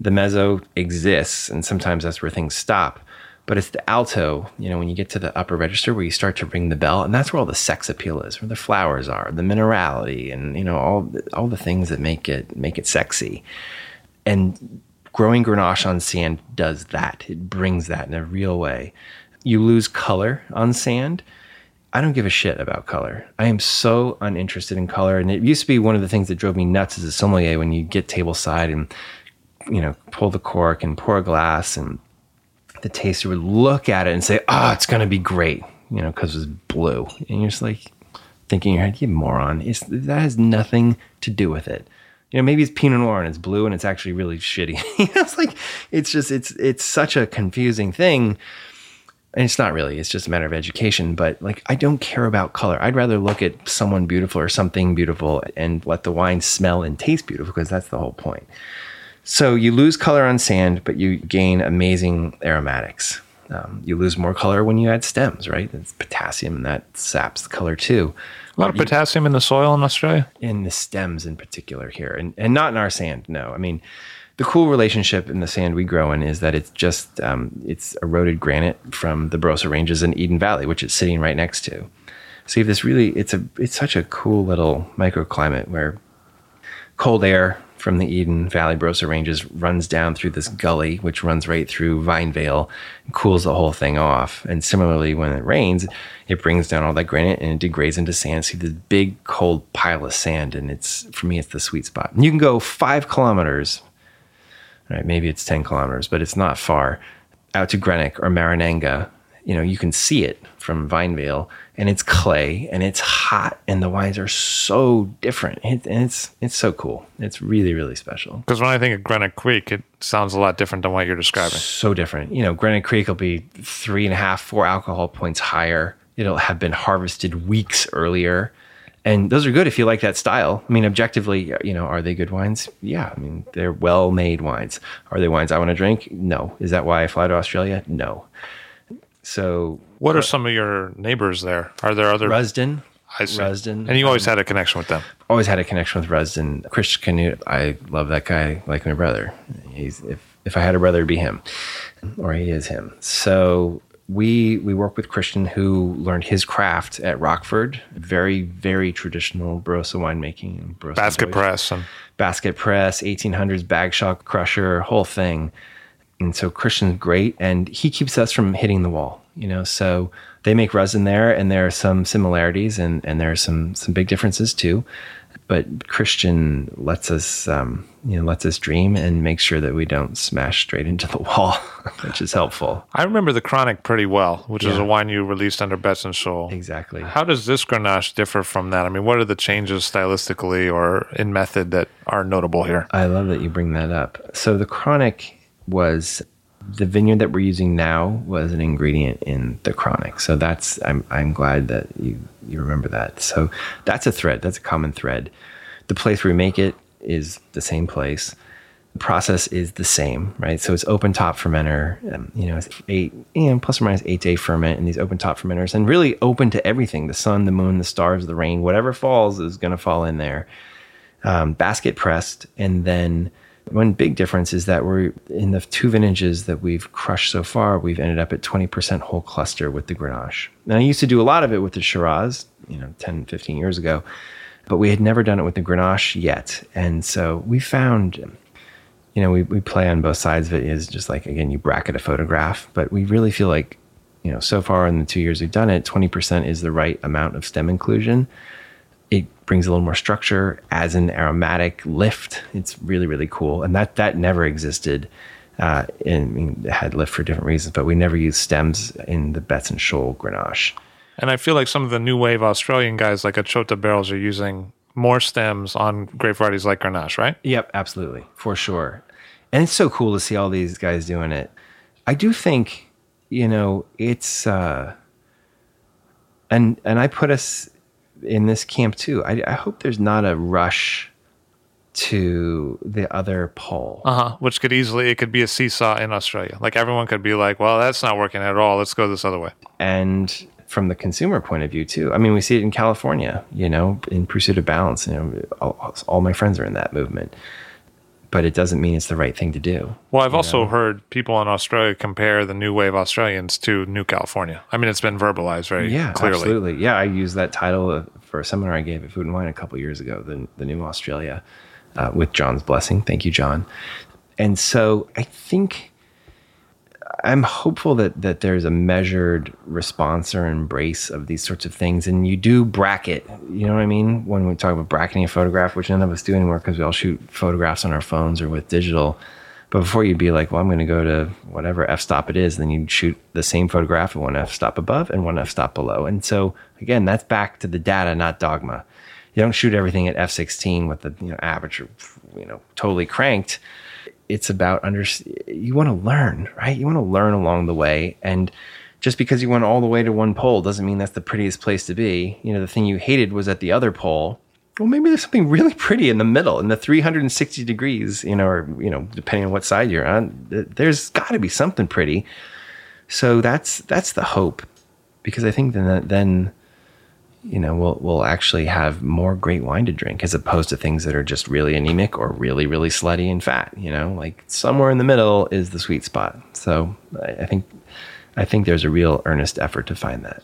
The mezzo exists, and sometimes that's where things stop. But it's the alto, you know, when you get to the upper register where you start to ring the bell, and that's where all the sex appeal is, where the flowers are, the minerality, and, you know, all the things that make it sexy. And growing Grenache on sand does that. It brings that in a real way. You lose color on sand. I don't give a shit about color. I am so uninterested in color, and it used to be one of the things that drove me nuts as a sommelier when you get tableside and, you know, pull the cork and pour a glass, and the taster would look at it and say, oh, it's going to be great, you know, because it's blue. And you're just like thinking in your head, you moron. That has nothing to do with it. You know, maybe it's Pinot Noir and it's blue and it's actually really shitty. It's like, it's such a confusing thing. And it's not really, it's just a matter of education. But like, I don't care about color. I'd rather look at someone beautiful or something beautiful and let the wine smell and taste beautiful, because that's the whole point. So you lose color on sand, but you gain amazing aromatics. You lose more color when you add stems, right? It's potassium, and that saps the color too. A lot of potassium in the soil in Australia? In the stems in particular here, and not in our sand, no. I mean, the cool relationship in the sand we grow in is that it's just, it's eroded granite from the Barossa Ranges in Eden Valley, which it's sitting right next to. So you have this really, it's such a cool little microclimate where cold air from the Eden Valley Barossa Ranges runs down through this gully, which runs right through Vine Vale and cools the whole thing off. And similarly, when it rains, it brings down all that granite and it degrades into sand. So you have this big, cold pile of sand, and for me, it's the sweet spot. And you can go 5 kilometers, right? Maybe it's 10 kilometers, but it's not far, out to Grenache or Marananga. You know, you can see it from Vine Vale, and it's clay, and it's hot, and the wines are so different. And it's so cool. It's really, really special. Because when I think of Granite Creek, it sounds a lot different than what you're describing. So different. You know, Granite Creek will be 3.5, 4 alcohol points higher. It'll have been harvested weeks earlier. And those are good if you like that style. I mean, objectively, you know, are they good wines? Yeah, I mean, they're well-made wines. Are they wines I want to drink? No. Is that why I fly to Australia? No. So, what are some of your neighbors there? Are there other? Rusden. I see. Rusden. And you always had a connection with them. Always had a connection with Rusden. Chris Canute, I love that guy like my brother. He's if I had a brother, it'd be him, or he is him. So we work with Christian, who learned his craft at Rockford. Very, very traditional Barossa winemaking. And Barossa basket press. Basket press, 1800s bag shock crusher, whole thing. And so Christian's great, and he keeps us from hitting the wall, you know. So they make resin there, and there are some similarities, and there are some big differences too. But Christian lets us, lets us dream and make sure that we don't smash straight into the wall, which is helpful. I remember the Chronic pretty well, which is a wine you released under Betts and Scholl. Exactly. How does this Grenache differ from that? I mean, what are the changes stylistically or in method that are notable here? I love that you bring that up. So the Chronic was the vineyard that we're using now was an ingredient in the Chronic. So that's, I'm glad that you remember that. So that's a thread. That's a common thread. The place where we make it is the same place. The process is the same, right? So it's open top fermenter, it's 8 plus or minus 8 day ferment in these open top fermenters, and really open to everything. The sun, the moon, the stars, the rain, whatever falls is going to fall in there. Basket pressed. And then one big difference is that we're in the 2 vintages that we've crushed so far, we've ended up at 20% whole cluster with the Grenache. Now, I used to do a lot of it with the Shiraz, 10, 15 years ago. but we had never done it with the Grenache yet. And so we found, you know, we play on both sides of it. Is just like, again, you bracket a photograph, but we really feel like, you know, so far in the 2 years we've done it, 20% is the right amount of stem inclusion. It brings a little more structure, adds an aromatic lift. It's really, really cool. And that never existed. And I mean, it had lift for different reasons, but we never used stems in the Betts and Scholl Grenache. And I feel like some of the new wave Australian guys like Achota barrels are using more stems on grape varieties like Grenache, right? Yep, absolutely, for sure. And it's so cool to see all these guys doing it. I do think, you know, it's and I put us in this camp too. I hope there's not a rush to the other pole, which could easily, it could be a seesaw in Australia. Like everyone could be like, well, that's not working at all, let's go this other way. And from the consumer point of view too, I mean, we see it in California, you know, in Pursuit of Balance, you know, all my friends are in that movement, but it doesn't mean it's the right thing to do. Well, I've also heard people in Australia compare the new wave Australians to new California. I mean, it's been verbalized very clearly. Absolutely. Yeah. I used that title for a seminar I gave at Food and Wine a couple years ago, the new Australia. With John's blessing. Thank you, John. And so I think I'm hopeful that there's a measured response or embrace of these sorts of things. And you do bracket, you know what I mean? When we talk about bracketing a photograph, which none of us do anymore because we all shoot photographs on our phones or with digital. But before you'd be like, well, I'm going to go to whatever f-stop it is. And then you'd shoot the same photograph at one f-stop above and one f-stop below. And so again, that's back to the data, not dogma. You don't shoot everything at f/16 with the aperture totally cranked. It's about you want to learn, right? You want to learn along the way, and just because you went all the way to one pole doesn't mean that's the prettiest place to be. You know, the thing you hated was at the other pole. Well, maybe there's something really pretty in the middle, in the 360 degrees. Depending on what side you're on, there's got to be something pretty. So that's the hope, because I think then. We'll actually have more great wine to drink as opposed to things that are just really anemic or really, really slutty and fat, like somewhere in the middle is the sweet spot. So I think there's a real earnest effort to find that.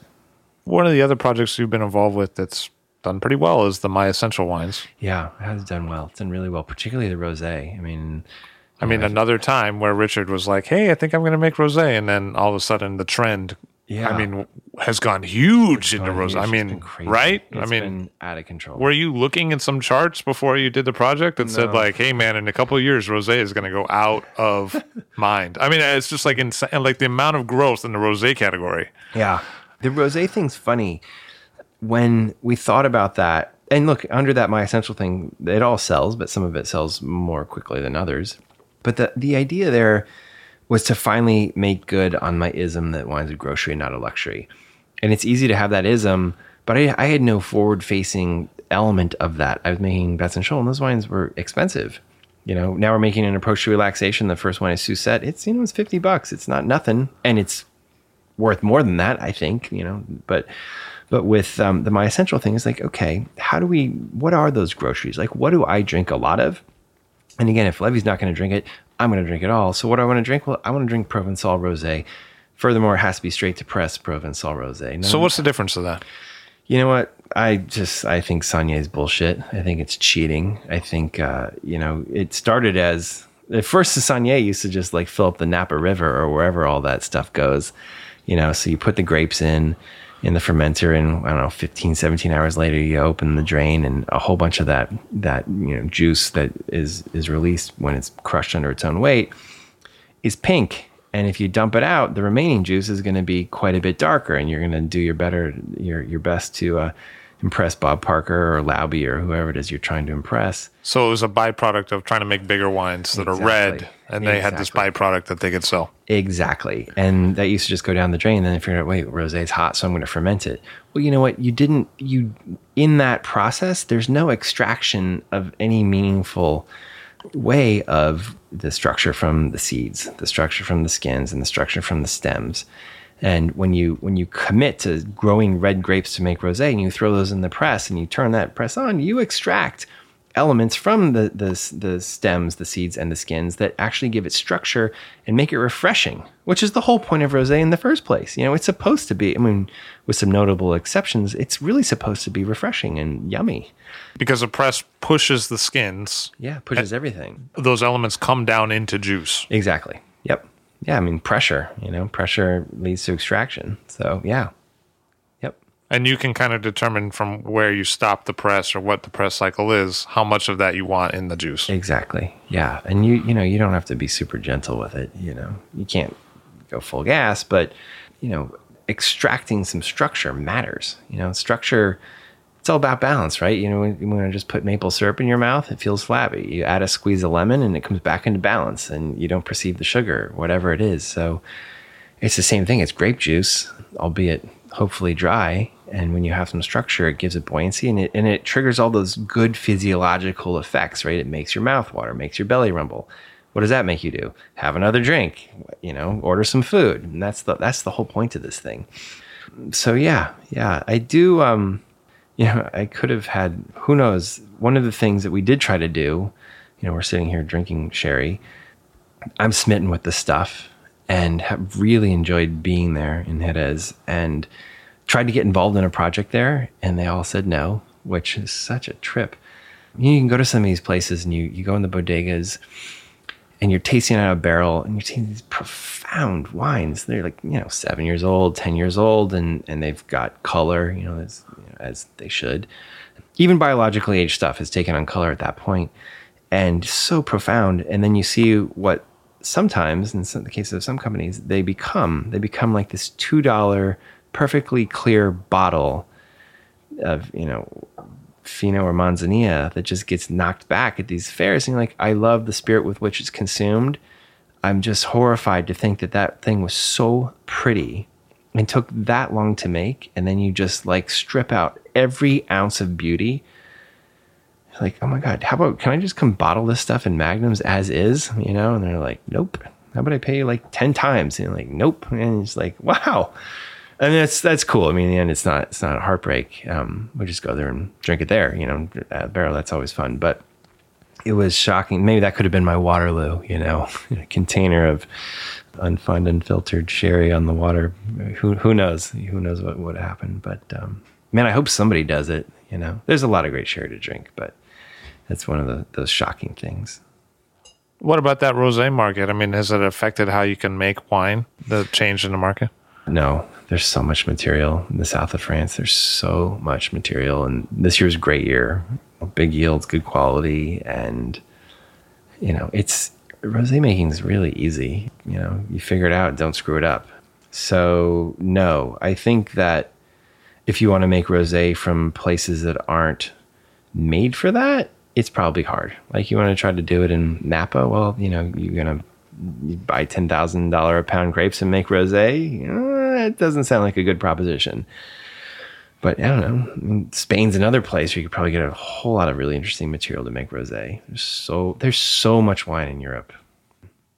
One of the other projects you've been involved with that's done pretty well is the My Essential Wines. Yeah, it has done well. It's done really well, particularly the rosé. I mean, another time where Richard was like, hey, I think I'm going to make rosé. And then all of a sudden the trend has gone huge into rosé. I mean, right? It's been out of control. Were you looking at some charts before you did the project that said like, hey man, in a couple of years, rosé is going to go out of mind? I mean, it's just like insane, like the amount of growth in the rosé category. Yeah. The rosé thing's funny. When we thought about that, and look, under that My Essential thing, it all sells, but some of it sells more quickly than others. But the idea there was to finally make good on my ism that wine's a grocery, not a luxury. And it's easy to have that ism, but I had no forward-facing element of that. I was making Betts and Scholl, and those wines were expensive. Now we're making An Approach to Relaxation. The first one is Suzette. It's, it's $50. It's not nothing. And it's worth more than that, I think, But with the My Essential thing, it's like, okay, what are those groceries? Like, what do I drink a lot of? And again, if Levy's not going to drink it, I'm going to drink it all. So what do I want to drink? Well, I want to drink Provençal Rosé. Furthermore, it has to be straight to press Provençal Rosé. So what's the difference of that? You know what? I think Saunier's bullshit. I think it's cheating. I think, it started as... At first, the Saunier used to just like fill up the Napa River or wherever all that stuff goes. So you put the grapes in the fermenter, and I don't know, 15, 17 hours later, you open the drain, and a whole bunch of that juice that is released when it's crushed under its own weight is pink. And if you dump it out, the remaining juice is going to be quite a bit darker, and you're going to do your best to impress Bob Parker or Lauby or whoever it is you're trying to impress. So it was a byproduct of trying to make bigger wines that are red, and they had this byproduct that they could sell. Exactly. And that used to just go down the drain. And then I figured out, wait, rosé's hot, so I'm going to ferment it. Well, you know what? In that process, there's no extraction of any meaningful way of the structure from the seeds, the structure from the skins, and the structure from the stems. And when you commit to growing red grapes to make rosé, and you throw those in the press and you turn that press on, you extract elements from the stems, the seeds, and the skins that actually give it structure and make it refreshing, which is the whole point of rosé in the first place. You know, it's supposed to be, I mean, with some notable exceptions, it's really supposed to be refreshing and yummy. Because a press pushes the skins. Yeah, pushes everything. Those elements come down into juice. Exactly. Yep. Yeah, I mean, pressure leads to extraction. So, yeah. And you can kind of determine from where you stop the press or what the press cycle is, how much of that you want in the juice. Exactly. Yeah. And you know, you don't have to be super gentle with it. You know, you can't go full gas, but, you know, extracting some structure matters. You know, structure, it's all about balance, right? You know, when I just put maple syrup in your mouth, it feels flabby. You add a squeeze of lemon and it comes back into balance and you don't perceive the sugar, whatever it is. So it's the same thing. It's grape juice, albeit hopefully dry. And when you have some structure, it gives it buoyancy and it triggers all those good physiological effects, right? It makes your mouth water, makes your belly rumble. What does that make you do? Have another drink, you know, order some food. And that's the whole point of this thing. So yeah, I do, you know, I could have had, who knows, one of the things that we did try to do, you know, we're sitting here drinking sherry. I'm smitten with this stuff and have really enjoyed being there in Jerez and tried to get involved in a project there, and they all said no, which is such a trip. You can go to some of these places, and you go in the bodegas, and you're tasting out of a barrel, and you're tasting these profound wines. They're like, you know, 7 years old, 10 years old, and they've got color, you know, as they should. Even biologically aged stuff has taken on color at that point, and so profound. And then you see what sometimes, in the case of some companies, they become like this $2 perfectly clear bottle of, you know, Fino or Manzanilla that just gets knocked back at these fairs. And you're like, I love the spirit with which it's consumed. I'm just horrified to think that thing was so pretty and took that long to make. And then you just like strip out every ounce of beauty. You're like, oh my God, how about, can I just come bottle this stuff in magnums as is, you know? And they're like, nope. How about I pay you like 10 times? And you're like, nope. And it's like, wow. And that's cool. I mean, in the end, it's not a heartbreak. We just go there and drink it there, you know, at a barrel. That's always fun. But it was shocking. Maybe that could have been my Waterloo, you know, a container of unfined, unfiltered sherry on the water. Who knows? Who knows what would happen? But man, I hope somebody does it. You know, there's a lot of great sherry to drink, but that's one of those shocking things. What about that rosé market? I mean, has it affected how you can make wine? The change in the market? No, there's so much material in the south of France. There's so much material. And this year's a great year. Big yields, good quality. And, you know, it's rosé making is really easy. You know, you figure it out, don't screw it up. So, no, I think that if you want to make rosé from places that aren't made for that, it's probably hard. Like, you want to try to do it in Napa? Well, you know, you're going to buy $10,000 a pound grapes and make rosé. It doesn't sound like a good proposition. But I don't know. I mean, Spain's another place where you could probably get a whole lot of really interesting material to make rosé. There's so much wine in Europe.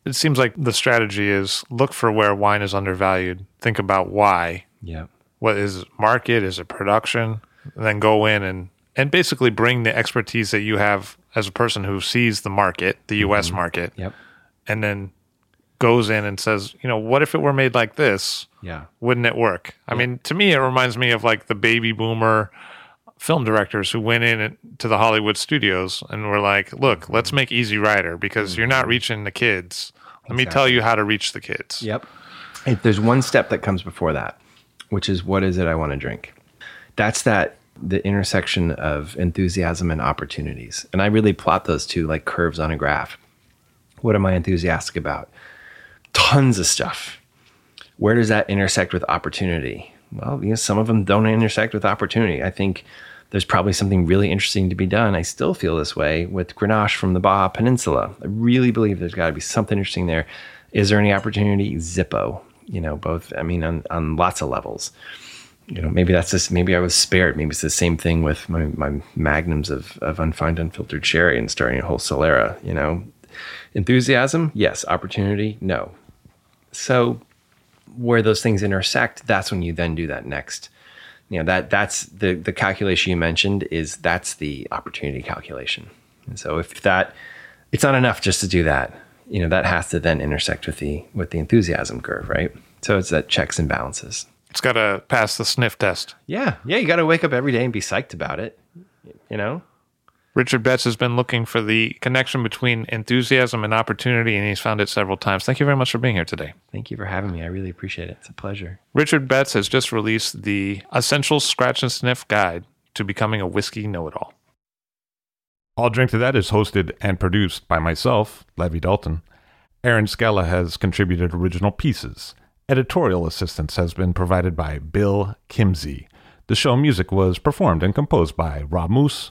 It seems like the strategy is look for where wine is undervalued. Think about why. Yeah. What is it, market? Is it production? And then go in and basically bring the expertise that you have as a person who sees the market, the U.S. market. Yep. And then goes in and says, you know, what if it were made like this? Yeah. Wouldn't it work? I mean, to me, it reminds me of like the baby boomer film directors who went in to the Hollywood studios and were like, look, let's make Easy Rider because you're not reaching the kids. Let me tell you how to reach the kids. Yep. If there's one step that comes before that, which is what is it I want to drink? That's the intersection of enthusiasm and opportunities. And I really plot those two like curves on a graph. What am I enthusiastic about? Tons of stuff. Where does that intersect with opportunity? Well, you know, some of them don't intersect with opportunity. I think there's probably something really interesting to be done. I still feel this way with Grenache from the Baja Peninsula. I really believe there's got to be something interesting there. Is there any opportunity? Zippo, you know, both, I mean, on lots of levels. You know, maybe that's just, maybe I was spared. Maybe it's the same thing with my magnums of unfined, unfiltered sherry and starting a whole Solera, you know. Enthusiasm, yes. Opportunity, no. So where those things intersect, that's when you then do that next. You know, that's the calculation you mentioned, that's the opportunity calculation. And so if that, it's not enough just to do that, you know, that has to then intersect with the enthusiasm curve, right? So it's that checks and balances. It's got to pass the sniff test. Yeah. Yeah. You got to wake up every day and be psyched about it, you know? Richard Betts has been looking for the connection between enthusiasm and opportunity, and he's found it several times. Thank you very much for being here today. Thank you for having me. I really appreciate it. It's a pleasure. Richard Betts has just released the Essential Scratch and Sniff Guide to Becoming a Whiskey Know-It-All. All Drink to That is hosted and produced by myself, Levi Dalton. Erin Scala has contributed original pieces. Editorial assistance has been provided by Bill Kimsey. The show music was performed and composed by Rob Moose